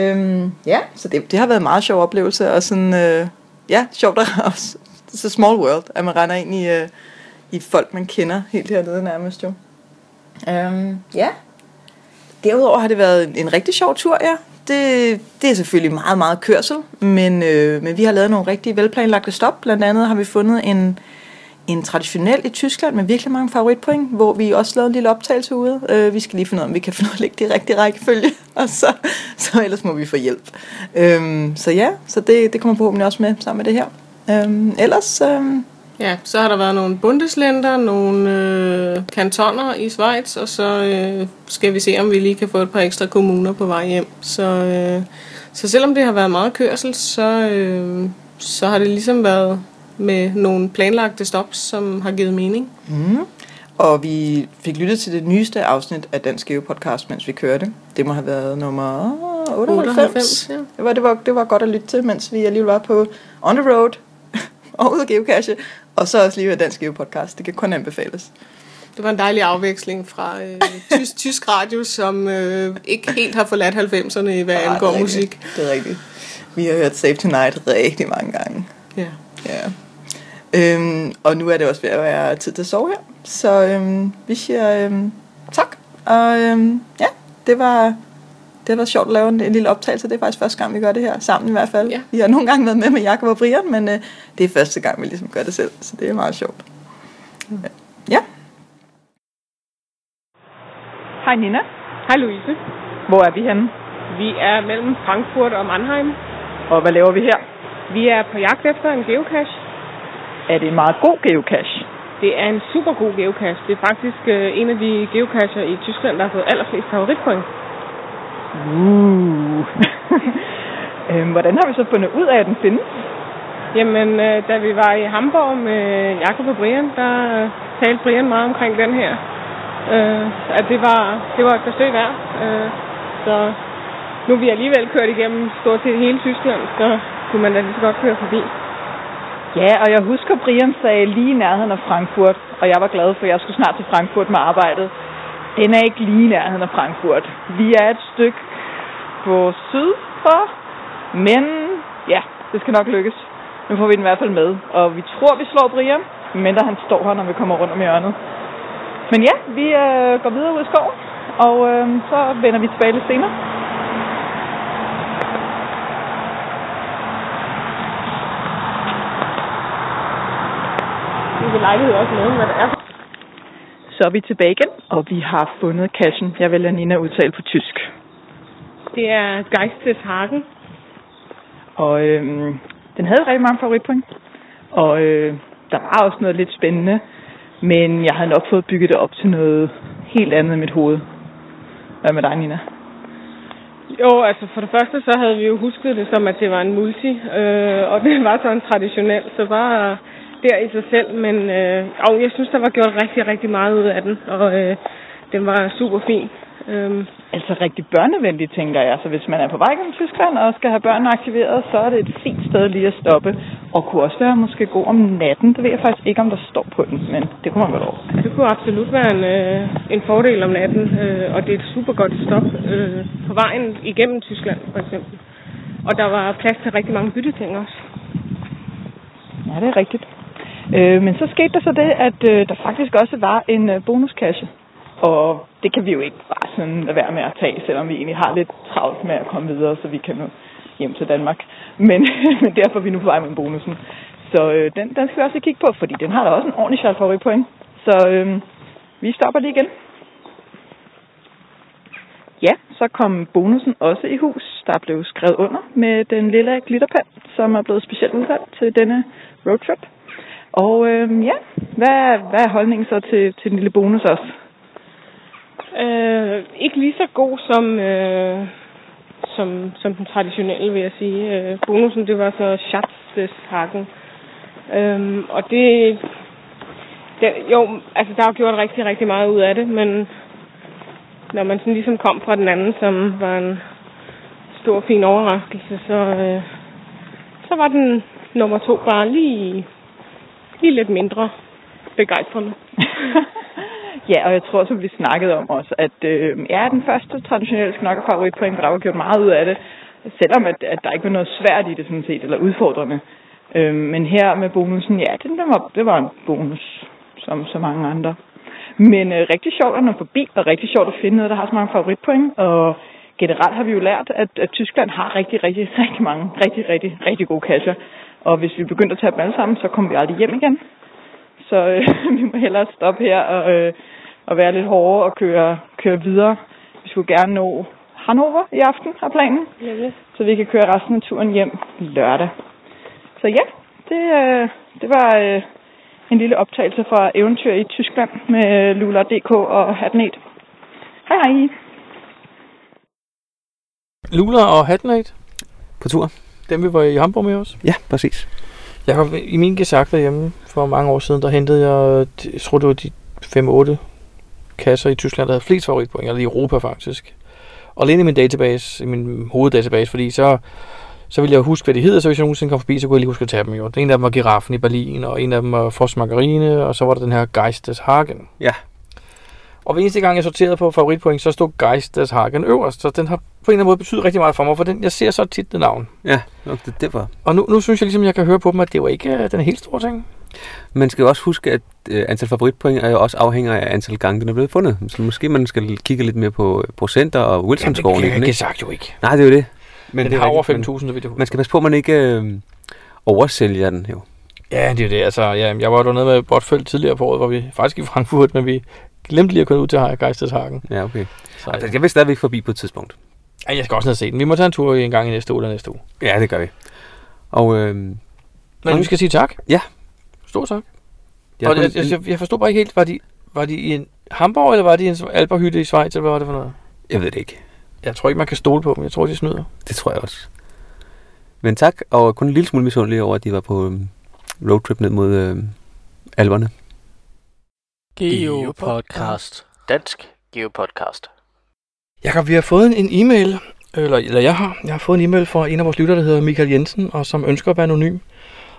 Øhm, ja, så det, det har været en meget sjov oplevelse, og sådan, øh, ja, sjovt at også. Så small world, at man render ind i, øh, i folk, man kender helt hernede nærmest jo. Øhm, ja. Derudover har det været en, en rigtig sjov tur, ja. Det, det er selvfølgelig meget, meget kørsel, men, øh, men vi har lavet nogle rigtig velplanlagte stop. Blandt andet har vi fundet en, en traditionel i Tyskland med virkelig mange favoritpoint, hvor vi også lavede en lille optagelse ude. Øh, vi skal lige finde ud af, om vi kan finde ud af at lægge de rigtige rækkefølge, og så, så ellers må vi få hjælp. Øh, så ja, så det, det kommer forhåbentlig også med sammen med det her. Øhm, ellers øhm ja, så har der været nogle bundeslænder, nogle øh, kantoner i Schweiz, og så øh, skal vi se, om vi lige kan få et par ekstra kommuner på vej hjem. Så, øh, så selvom det har været meget kørsel, så, øh, så har det ligesom været med nogle planlagte stops, som har givet mening. Mm. Og vi fik lyttet til det nyeste afsnit af Dansk Geo Podcast, mens vi kørte. Det må have været nummer otteoghalvfems. Ja. Det, var, det, var, det var godt at lytte til, mens vi alligevel var på on the road og ud af geocache. Og så også lige høre Dansk Geo Podcast. Det kan kun anbefales. Det var en dejlig afveksling fra øh, tysk, tysk radio, som øh, ikke helt har forladt halvfemserne i hvad ah, angår musik. Det er rigtigt. Vi har hørt Save Tonight rigtig mange gange. Ja. Ja. Øhm, og nu er det også ved at være tid til at sove her. Så øhm, vi siger øhm, tak. Og øhm, ja, det var... Det har været sjovt at lave en, en lille optagelse. Det er faktisk første gang, vi gør det her sammen i hvert fald. Ja. Vi har nogle gange været med med Jakob og Brian, men øh, det er første gang, vi ligesom gør det selv. Så det er meget sjovt. Mm. Ja. Hej Nina. Hej Louise. Hvor er vi henne? Vi er mellem Frankfurt og Mannheim. Og hvad laver vi her? Vi er på jagt efter en geocache. Er det en meget god geocache? Det er en super god geocache. Det er faktisk øh, en af de geocacher i Tyskland, der har fået allerflest favoritpoint. Uh. øhm, hvordan har vi så fundet ud af, at den findes? Jamen, øh, da vi var i Hamburg med Jakob og Brian, der øh, talte Brian meget omkring den her. Øh, at det var, det var et forsøg værd. Øh, så nu er vi alligevel kørt igennem stort set hele Tyskland, så kunne man da lige så godt køre forbi. Ja, og jeg husker, Brian sagde lige i nærheden af Frankfurt, og jeg var glad for, at jeg skulle snart til Frankfurt med arbejdet. Den er ikke lige i nærheden af Frankfurt. Vi er et stykke på syd for, men ja, det skal nok lykkes. Nu får vi den i hvert fald med, og vi tror, vi slår Brian, men der han står her, når vi kommer rundt om hjørnet. Men ja, vi øh, går videre ud i skoven, og øh, så vender vi tilbage lidt senere. Vi lejlighed også med, hvad det er. Så er vi tilbage igen, og vi har fundet kassen. Jeg vil lade Nina udtale på tysk. Det er Geisteshagen. Og øhm, den havde rigtig mange favoritpoint. Og øh, der var også noget lidt spændende. Men jeg havde nok fået bygget det op til noget helt andet i mit hoved. Hvad med dig, Nina? Jo, altså for det første så havde vi jo husket det som, at det var en multi. Øh, og det var sådan traditionelt, så bare... der i sig selv, men øh, og jeg synes, der var gjort rigtig, rigtig meget ud af den, og øh, den var super fin. Øhm. Altså rigtig børnevenlig, tænker jeg. Så hvis man er på vej gennem Tyskland og skal have børnene aktiveret, så er det et fint sted lige at stoppe, og kunne også være måske god om natten. Det ved jeg faktisk ikke, om der står på den, men det kunne man godt over. Det kunne absolut være en, øh, en fordel om natten, øh, og det er et super godt stop øh, på vejen igennem Tyskland, for eksempel. Og der var plads til rigtig mange bytteting også. Ja, det er rigtigt. Øh, men så skete der så det, at øh, der faktisk også var en øh, bonuskasse. Og det kan vi jo ikke bare sådan lade være med at tage, selvom vi egentlig har lidt travlt med at komme videre, så vi kan nu hjem til Danmark. Men, men derfor er vi nu på vej med bonusen. Så øh, den, den skal vi også kigge på, fordi den har da også en ordentlig chance for at rykke point. Så øh, vi stopper lige igen. Ja, så kom bonusen også i hus. Der blev skrevet under med den lille glitterpen, som er blevet specielt udvalgt til denne roadtrip. Og øhm, ja, hvad, hvad er holdningen så til, til den lille bonus også? Øh, ikke lige så god som, øh, som, som den traditionelle, vil jeg sige. Øh, bonusen, det var så Schatzeshaken. Øh, og det, det... Jo, altså der har gjort rigtig, rigtig meget ud af det, men når man sådan ligesom kom fra den anden, som var en stor, fin overraskelse, så, øh, så var den nummer to bare lige... lige lidt mindre begejstrende. Ja, og jeg tror, som vi snakkede om også, at øh, ja, den første traditionelle skal nok have favoritpoint, der har gjort meget ud af det, selvom at, at der ikke var noget svært i det sådan set, eller udfordrende. Øh, men her med bonusen, ja, det, det, var, det var en bonus, som så mange andre. Men øh, rigtig sjovt at nå forbi, og rigtig sjovt at finde noget, der har så mange favoritpoint, og generelt har vi jo lært, at, at Tyskland har rigtig, rigtig, rigtig mange, rigtig, rigtig, rigtig gode kasser. Og hvis vi begynder at tage dem alle sammen, så kommer vi aldrig hjem igen. Så øh, vi må hellere stoppe her og, øh, og være lidt hårdere og køre, køre videre. Vi skulle gerne nå Hannover i aften, har planen. Løbet. Så vi kan køre resten af turen hjem lørdag. Så ja, det, øh, det var øh, en lille optagelse fra eventyr i Tyskland med Lula punktum d k og Hatnet. Hej hej! Lula og Hatnet på tur. Dem vi var i Hamburg med os. Ja, præcis. Jeg kom i min gesagter hjemme for mange år siden, der hentede jeg, jeg tror det var de fem otte kasser i Tyskland, der havde flest favoritpoint, eller i Europa faktisk. Og alene i min database, i min hoveddatabase, fordi så, så ville jeg huske, hvad det hedder, så hvis jeg nogensinde kom forbi, så kunne jeg lige huske at tage dem. Jo. En af dem var Giraffen i Berlin, og en af dem var Voss Margarine, og så var der den her Geist des Hagen. Ja. Og hver eneste gang, jeg sorterede på favoritpoint, så stod Geist des Hagen øverst, så den har på en eller anden måde betydet rigtig meget for mig, for den, jeg ser så tit det navn. Ja, nok det, det var. Og nu, nu synes jeg ligesom, jeg kan høre på dem, at det var ikke den helt store ting. Man skal jo også huske, at øh, antal favoritpoint er jo også afhænger af antal gange, den er blevet fundet. Så måske man skal kigge lidt mere på procenter og Wilson-scoren. Ja, det kan jeg sagt jo ikke. Nej, det er jo det. Men den det har over fem tusind, så vidt jeg husker. Man skal passe på, at man ikke øh, oversælger den jo. Ja, det er jo det. Altså, ja, jeg var jo dernede med Botfeld tidligere på året, hvor vi faktisk i Frankfurt, men vi glemte lige at køre ud til Geist des Hagen. Ja, okay. Så, ja. Jeg vil stadigvæk forbi på et tidspunkt. Ja, jeg skal også ned og se den. Vi må tage en tur en gang i næste uge eller næste uge. Ja, det gør vi. Og, øh, men nu skal jeg sige tak. Ja. Stor tak. Ja, og jeg, jeg, jeg forstod bare ikke helt, var de, var de i en Hamburg, eller var de i en alperhytte i Schweiz, eller hvad var det for noget? Jeg ved det ikke. Jeg tror ikke, man kan stole på dem. Jeg tror, de snyder. Det tror jeg også. Men tak, og kun en lille smule misundelig over, at de var på roadtrip ned mod øh, alperne. Geopodcast. Dansk Geopodcast. Jakob, vi har fået en e-mail, eller, eller jeg har. Jeg har fået en e-mail fra en af vores lyttere, der hedder Michael Jensen, og som ønsker at være anonym.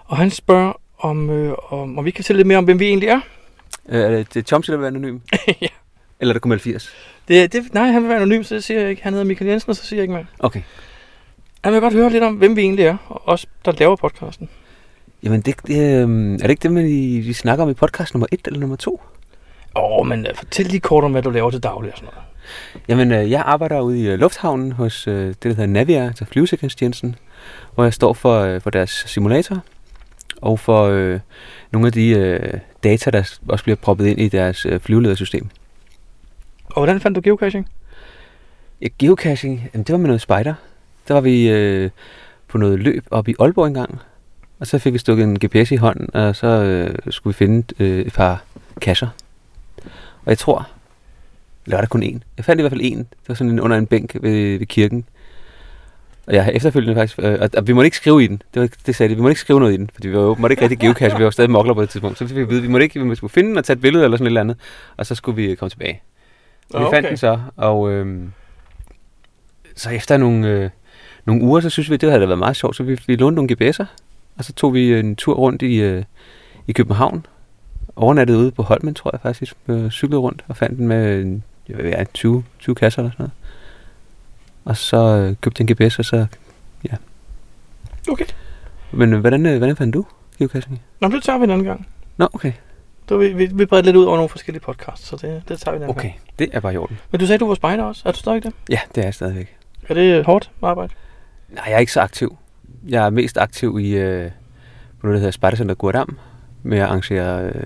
Og han spørger, om, øh, om, om vi kan tælle lidt mere om, hvem vi egentlig er. Øh, er det, det er Chomsy, der vil være anonym? Ja. Eller er det K M firs? Det, det, nej, han vil være anonym, så det siger jeg ikke. Han hedder Michael Jensen, og så siger jeg ikke mere. Okay. Han vil godt høre lidt om, hvem vi egentlig er, og os, der laver podcasten. Jamen, det, det, øh, er det ikke det, man de snakker om i podcast nummer et eller nummer to? Åh, oh, men fortæl lige kort om, hvad du laver til daglig og sådan noget. Jamen, øh, jeg arbejder ude i øh, lufthavnen hos øh, det, der hedder Naviair, altså flyvesikkerhedstjenesten, hvor jeg står for, øh, for deres simulator. Og for øh, nogle af de øh, data, der også bliver proppet ind i deres øh, flyveledersystem. Og hvordan fandt du geocaching? Ja, geocaching? Jamen, det var med noget spider. Der var vi øh, på noget løb oppe i Aalborg engang. Og så fik vi stukket en G P S i hånden, og så øh, skulle vi finde øh, et par kasser. Og jeg tror, der var der kun én. Jeg fandt i hvert fald én. Det var sådan en, under en bænk ved, ved kirken. Og jeg har efterfølgende faktisk, øh, og vi måtte ikke skrive i den, det, var, det sagde de, vi måtte ikke skrive noget i den, fordi vi var, måtte ikke rigtig geocache, vi var stadig mokler på det tidspunkt, så vi fik at vide, vi måtte ikke, vi skulle finde den og tage et billede eller sådan et eller andet, og så skulle vi komme tilbage. Og vi okay. fandt den så, og øh, så efter nogle, øh, nogle uger, så synes vi, det havde da været meget sjovt, så vi, vi lånte nogle G P S'er, og så tog vi en tur rundt i, øh, i København, overnattede ude på Holmen, tror jeg faktisk, øh, cyklede rundt og fandt den med øh, ja, tyve, tyve kasser eller sådan noget. Og så øh, købte jeg en G P S, og så, ja. Okay. Men øh, hvordan, øh, hvordan fandt du geocaching? Nå, det tager vi en anden gang. Nå, okay. Du, vi vi, vi bredte lidt ud over nogle forskellige podcasts, så det, det tager vi en anden okay. gang. Okay, det er bare i orden. Men du sagde, du var spejder også. Er du stadig det? Ja, det er jeg stadigvæk. Er det hårdt arbejde? Nej, jeg er ikke så aktiv. Jeg er mest aktiv i, øh, på noget, der hedder Spejdercenter Gurdam, med at arrangere, øh,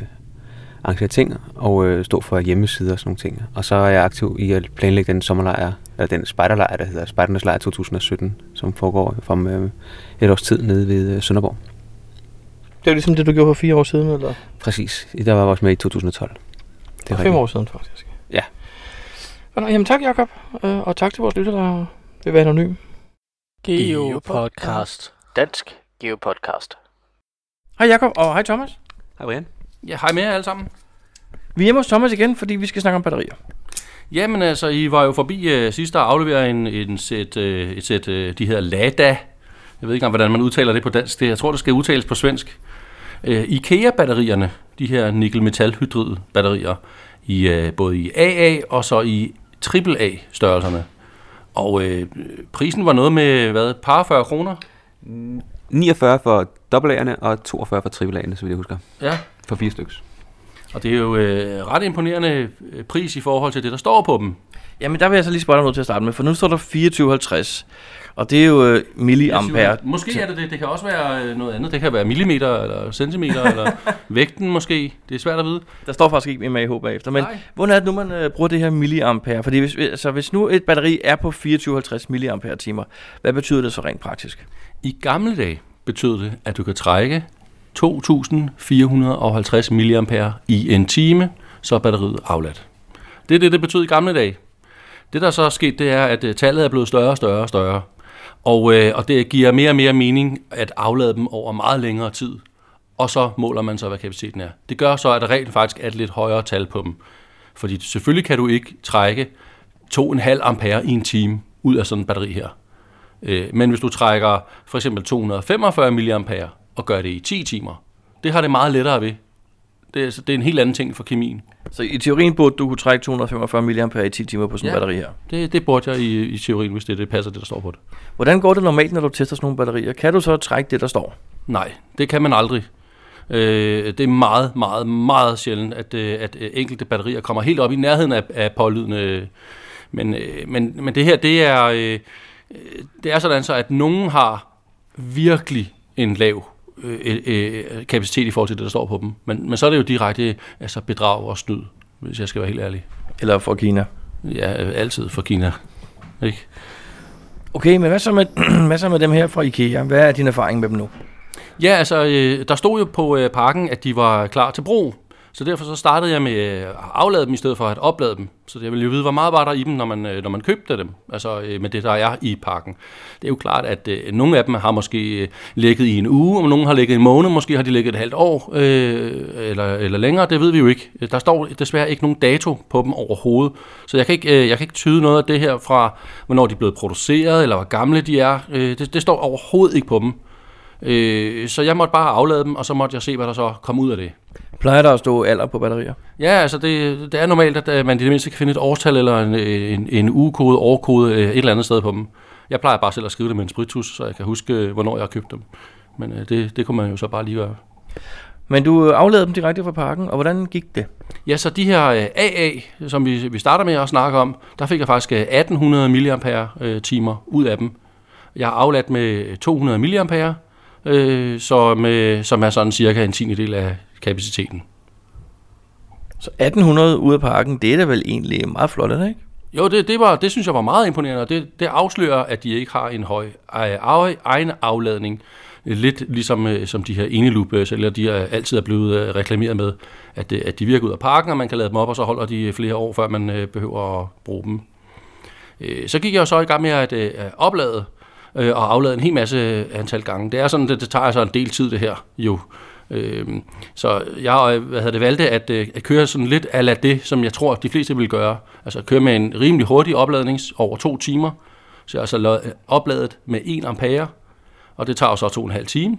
arrangere ting, og øh, stå for hjemmesider og sådan nogle ting. Og så er jeg aktiv i at planlægge den sommerlejr, eller den spejderlejr, der hedder Spejdernes Lejr to tusind sytten, som foregår fra øh, et års tid nede ved øh, Sønderborg. Det er ligesom det, du gjorde for fire år siden, eller? Præcis. Der var jeg også med i to tusind tolv. Det var fem år siden, faktisk. Ja. Jamen tak, Jakob, og tak til vores lytter, der vil være anonym. Geopodcast. Dansk Geopodcast. Hej Jakob, og hej Thomas. Hej Brian. Ja, hej med jer alle sammen. Vi er hjemme hos Thomas igen, fordi vi skal snakke om batterier. Jamen altså, I var jo forbi uh, sidst, der afleverede en, en set, uh, et sæt, uh, de hedder Lada. Jeg ved ikke engang, hvordan man udtaler det på dansk. Det, jeg tror, det skal udtales på svensk. Uh, IKEA-batterierne, de her nickel-metal-hydrid-batterier, i, uh, både i A A og så i triple A-størrelserne. Og øh, prisen var noget med, hvad, par fyrre kroner? niogfyrre for dobbeltagerne og toogfyrre for trippelagerne, så vidt jeg husker. Ja. For fire styks. Og det er jo øh, ret imponerende pris i forhold til det, der står på dem. Jamen, der vil jeg så lige spørge dig noget til at starte med, for nu står der fireogtyve halvtreds, og det er jo øh, milliampere. Måske er det det. Det kan også være noget andet. Det kan være millimeter eller centimeter eller vægten måske. Det er svært at vide. Der står faktisk ikke M A H bagefter, men nej. Hvordan er det nu, man øh, bruger det her milliampere? Fordi hvis, altså, hvis nu et batteri er på fireogtyve halvtreds milliampere timer, hvad betyder det så rent praktisk? I gamle dage betød det, at du kan trække to tusind fire hundrede og halvtreds milliampere i en time, så er batteriet afladt. Det er det, det betød i gamle dage. Det, der så er sket, det er, at tallet er blevet større og større og større. Og, øh, og det giver mere og mere mening at aflade dem over meget længere tid. Og så måler man så, hvad kapaciteten er. Det gør så, at der rent faktisk er et lidt højere tal på dem. Fordi selvfølgelig kan du ikke trække to komma fem ampere i en time ud af sådan en batteri her. Øh, men hvis du trækker for eksempel to hundrede og femogfyrre milliampere og gør det i ti timer, det har det meget lettere ved. Det er, det er en helt anden ting for kemien. Så i teorien burde du kunne trække to hundrede og femogfyrre milliampere i ti timer på sådan en ja, batteri her? Det, det burde jeg i, i teorien, hvis det, det passer det, der står på det. Hvordan går det normalt, når du tester sådan nogle batterier? Kan du så trække det, der står? Nej, det kan man aldrig. Øh, det er meget, meget, meget sjældent, at, at enkelte batterier kommer helt op i nærheden af, af pålydende. Men, men, men det her, det er, det er sådan så, at nogen har virkelig en lav Øh, øh, kapacitet i forhold til det, der står på dem. Men, men så er det jo direkte altså bedrag og snyd, hvis jeg skal være helt ærlig. Eller for Kina. Ja, altid for Kina. Ikke? Okay, men hvad så, med, hvad så med dem her fra IKEA? Hvad er din erfaring med dem nu? Ja, altså, øh, der stod jo på øh, pakken, at de var klar til brug. Så derfor så startede jeg med at aflade dem, i stedet for at oplade dem. Så jeg ville jo vide, hvor meget var der i dem, når man, når man købte dem. Altså med det, der er i pakken. Det er jo klart, at øh, nogle af dem har måske ligget i en uge, og nogle har ligget i en måned, måske har de ligget et halvt år, øh, eller, eller længere. Det ved vi jo ikke. Der står desværre ikke nogen dato på dem overhovedet. Så jeg kan ikke, øh, jeg kan ikke tyde noget af det her fra, hvornår de er blevet produceret, eller hvor gamle de er. Øh, det, det står overhovedet ikke på dem. Øh, så jeg måtte bare aflade dem, og så måtte jeg se, hvad der så kom ud af det. Plejer der at stå alder på batterier? Ja, altså det, det er normalt, at man i det mindste kan finde et årstal eller en, en, en ugekode, årkode, et eller andet sted på dem. Jeg plejer bare selv at skrive det med en sprittus, så jeg kan huske, hvornår jeg har købt dem. Men det, det kunne man jo så bare lige gøre. Men du aflader dem direkte fra pakken, og hvordan gik det? Ja, så de her A A, som vi, vi starter med at snakke om, der fik jeg faktisk atten hundrede milliampere timer ud af dem. Jeg har afladt med to hundrede milliampere, øh, som, øh, som er sådan cirka en tiendedel af kapaciteten. Så atten hundrede ud af pakken, det er da vel egentlig meget flot, er det ikke? Jo, det, det, var, det synes jeg var meget imponerende, og det, det afslører, at de ikke har en høj egen afladning. Lidt ligesom som de her eneloop-bøs, eller de er altid er blevet reklameret med, at, at de virker ud af pakken, og man kan lade dem op, og så holder de flere år, før man behøver at bruge dem. Så gik jeg så i gang med at oplade og aflade en hel masse antal gange. Det er sådan, det, det tager så en del tid, det her jo. Så jeg hvad hedder det, valgte at, at køre sådan lidt a la det, som jeg tror, de fleste ville gøre. Altså køre med en rimelig hurtig opladning over to timer. Så jeg altså lavede opladet med en ampere, og det tager så to og en halv time.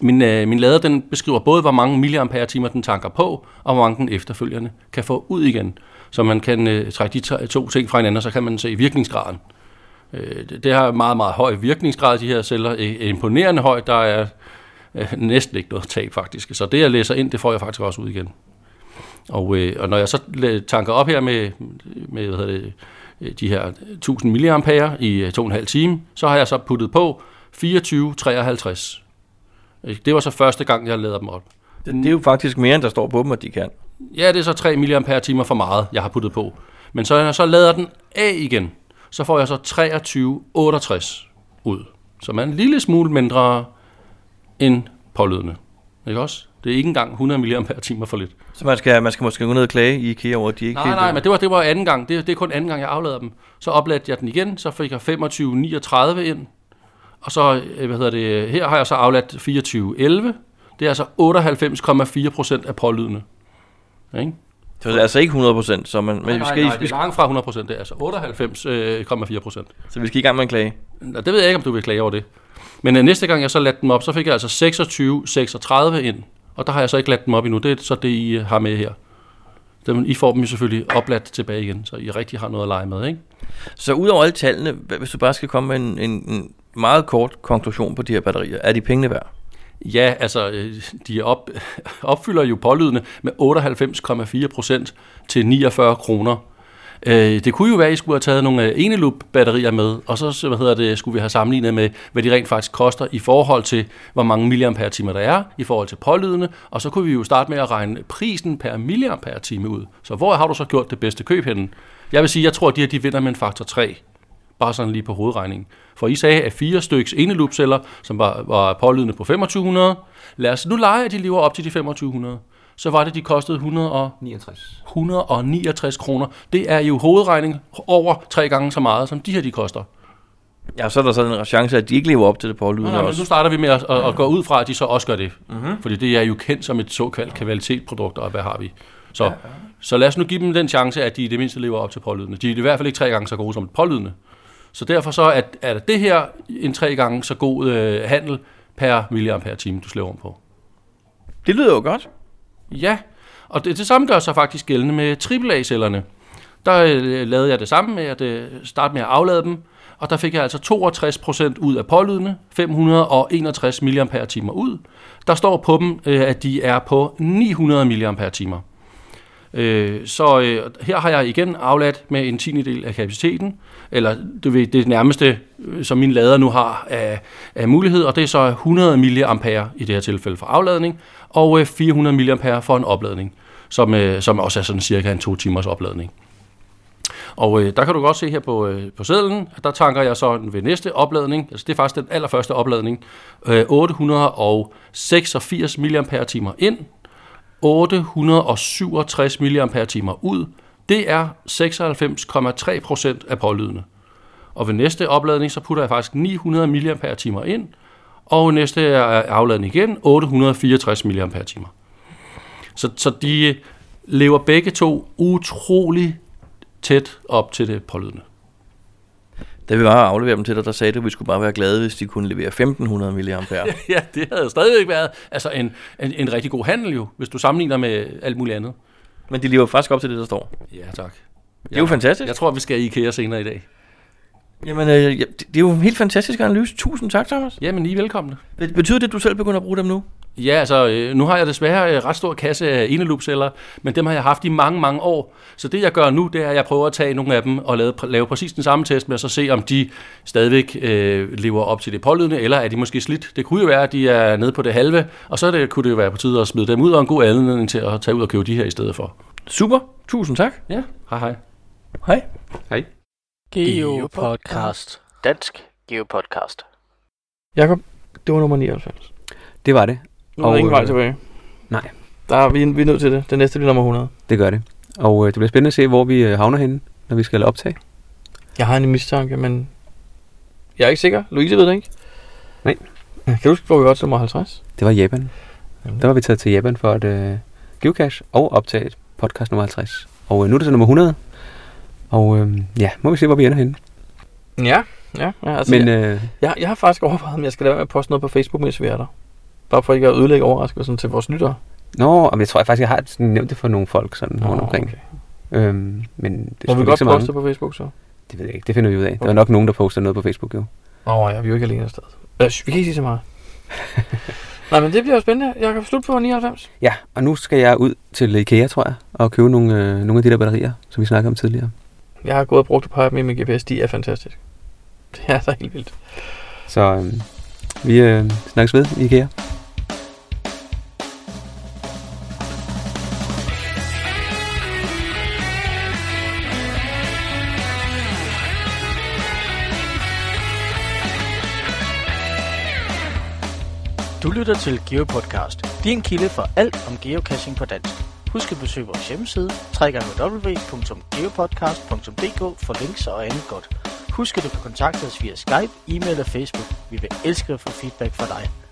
Min, min lader den beskriver både, hvor mange milliampere timer den tanker på, og hvor mange den efterfølgende kan få ud igen. Så man kan uh, trække de to ting fra hinanden, så kan man se virkningsgraden. Uh, det, det har meget, meget høj virkningsgrad, de her celler. Uh, imponerende høj, der er næsten ikke noget tab faktisk. Så det jeg læser ind, det får jeg faktisk også ud igen. Og, øh, og når jeg så tanker op her med, med hvad hedder det, de her tusind milliampere i to og en halv time, så har jeg så puttet på fireogtyve treoghalvtreds. Det var så første gang, jeg lader dem op. Det, det er jo faktisk mere, end der står på dem, at de kan. Ja, det er så tre milliampere timer for meget, jeg har puttet på. Men så, når jeg så lader den af igen, så får jeg så treogtyve otteogtres ud. Så man en lille smule mindre end pålydende. Ikke også? Det er ikke engang hundrede milliampere timer for lidt. Så man skal, man skal måske gå ned og klage i IKEA over, de ikke nej, helt... Nej, nej, men det var, det var anden gang. Det, det er kun anden gang, jeg aflader dem. Så opladte jeg den igen, så fik jeg femogtyve niogtredive ind. Og så, hvad hedder det, her har jeg så afladt fireogtyve elleve. Det er altså otteoghalvfems komma fire procent af pålydende. Ikke? Det er altså ikke hundrede procent, så man... Nej, nej, nej, nej, det er langt fra hundrede procent, det er altså otteoghalvfems komma fire procent. Så vi skal i gang med en klage? Det ved jeg ikke, om du vil klage over det. Men næste gang jeg så ladt dem op, så fik jeg altså seksogtyve seksogtredive ind, og der har jeg så ikke ladt dem op endnu, det er så det, I har med her. Dem, I får dem jo selvfølgelig opladt tilbage igen, så I rigtig har noget at lege med, ikke? Så udover alle tallene, hvis du bare skal komme med en, en, en meget kort konklusion på de her batterier, er de pengene værd? Ja, altså de op, opfylder jo pålydende med otteoghalvfems komma fire procent til niogfyrre kroner. Det kunne jo være, at I skulle have taget nogle eneloop-batterier med, og så hvad hedder det, skulle vi have sammenlignet med, hvad de rent faktisk koster i forhold til, hvor mange milliampere-timer der er, i forhold til pålydende, og så kunne vi jo starte med at regne prisen per milliampere-time ud. Så hvor har du så gjort det bedste køb henne? Jeg vil sige, jeg tror, at de her de vinder med en faktor tre, bare sådan lige på hovedregningen. For I sagde, at fire styks eneloop-celler, som var, var pålydende på femogtyve hundrede, lad os nu lege, at de lever op til de femogtyve hundrede. Så var det, de kostede et hundrede og niogtres. et hundrede og niogtres kroner. Det er jo hovedregning over tre gange så meget, som de her de koster. Ja, så er der sådan en chance, at de ikke lever op til det pålydende også. Men nu starter vi med at, at, at gå ud fra, at de så også gør det. Mm-hmm. Fordi det er jo kendt som et såkaldt kvalitetsprodukt, og hvad har vi? Så, ja, ja. så lad os nu give dem den chance, at de i det mindste lever op til pålydende. De er i hvert fald ikke tre gange så gode som et pålydende. Så derfor så er, er det her en tre gange så god øh, handel per milliampere time, du slår om på. Det lyder jo godt. Ja, og det, det samme gør sig faktisk gældende med triple A-cellerne. Der øh, lavede jeg det samme med at øh, starte med at aflade dem, og der fik jeg altså toogtres procent ud af pålydende, fem hundrede og enogtres milliampere-timer ud. Der står på dem, øh, at de er på ni hundrede milliampere-timer. Øh, så øh, her har jeg igen afladt med en tiendedel af kapaciteten, eller det, ved, det nærmeste, øh, som min lader nu har af, af mulighed, og det er så hundrede milliampere i det her tilfælde for afladning, og fire hundrede milliampere for en opladning, som, som også er sådan cirka en to timers opladning. Og øh, der kan du godt se her på, øh, på sedlen, der tanker jeg så ved næste opladning, altså det er faktisk den allerførste opladning, øh, otte hundrede og seksogfirs milliampere timer ind, otte hundrede og syvogtres milliampere timer ud, det er seksoghalvfems komma tre procent af pålydende. Og ved næste opladning, så putter jeg faktisk ni hundrede milliampere timer ind, og næste er afladning igen, otte hundrede og fireogtres milliampere timer. Så, så de lever begge to utrolig tæt op til det pålydende. Da vi bare afleverede dem til dig, der sagde du, at vi skulle bare være glade, hvis de kunne levere femten hundrede milliampere. Ja, det havde stadigvæk været altså en, en, en rigtig god handel jo, hvis du sammenligner med alt muligt andet. Men de lever faktisk op til det, der står. Ja, tak. Det er jo fantastisk. Jeg tror, vi skal i IKEA senere i dag. Jamen, øh, det er jo en helt fantastisk analyse. Tusind tak, Thomas. Jamen, I er velkomne. Betyder det, at du selv begynder at bruge dem nu? Ja, altså, øh, nu har jeg desværre en ret stor kasse af eneloop-celler, men dem har jeg haft i mange, mange år. Så det, jeg gør nu, det er, at jeg prøver at tage nogle af dem og lave, lave præcis den samme test med, og så se, om de stadigvæk øh, lever op til det pålydende, eller er de måske slidt. Det kunne jo være, at de er nede på det halve, og så det, kunne det jo være på tide at smide dem ud, og en god anledning til at tage ud og købe de her i stedet for. Super. Tusind tak. Ja, hej hej. Hej. Hej. Geo Podcast. Dansk Geo Podcast. Jakob, det var nummer nioghalvfems. Det var det. Nu er der ingen vej tilbage. Nej. Der er vi, vi er nødt til det. Det næste bliver nummer hundrede. Det gør det. Og øh, det bliver spændende at se, hvor vi øh, havner henne, når vi skal optage. Jeg har en mistanke, men jeg er ikke sikker. Louise ved det ikke. Nej. Kan du huske, hvor vi var til nummer halvtreds? Det var Japan. Jamen. Der var vi taget til Japan for at øh, geocache og optage et podcast nummer halvtreds. Og øh, nu er det så nummer hundrede. Og øh, ja, må vi se, hvor vi ender henne. Ja, ja. ja altså men, jeg, øh, jeg, jeg har faktisk overvejet, om jeg skal lade være med at poste noget på Facebook, mens vi er der. Bare for ikke at ødelægge overraskelsen til vores lyttere. Nå, men jeg tror jeg faktisk, jeg har nævnt det for nogle folk sådan Nå, rundt omkring. Okay. Øhm, men det må vi godt poste mange. På Facebook så? Det ved jeg ikke, det finder vi ud af. Okay. Der er nok nogen, der poster noget på Facebook jo. Nå ja, vi er jo ikke alene afsted. Øh, vi kan ikke sige så meget. Nej, men det bliver jo spændende. Jeg kan slutte på nioghalvfems. Ja, og nu skal jeg ud til IKEA, tror jeg, og købe nogle, øh, nogle af de der batterier, som vi snakkede om tidligere. Jeg har gået og brugt et par af dem med G P S. De er fantastiske. Det er så helt vildt. Så øh, vi øh, snakkes ved i IKEA. Du lytter til GeoPodcast, din kilde for alt om geocaching på dansk. Husk at besøge vores hjemmeside w w w punktum geopodcast punktum d k for links og andet godt. Husk at du kan kontakte os via Skype, e-mail og Facebook. Vi vil elske at få feedback fra dig.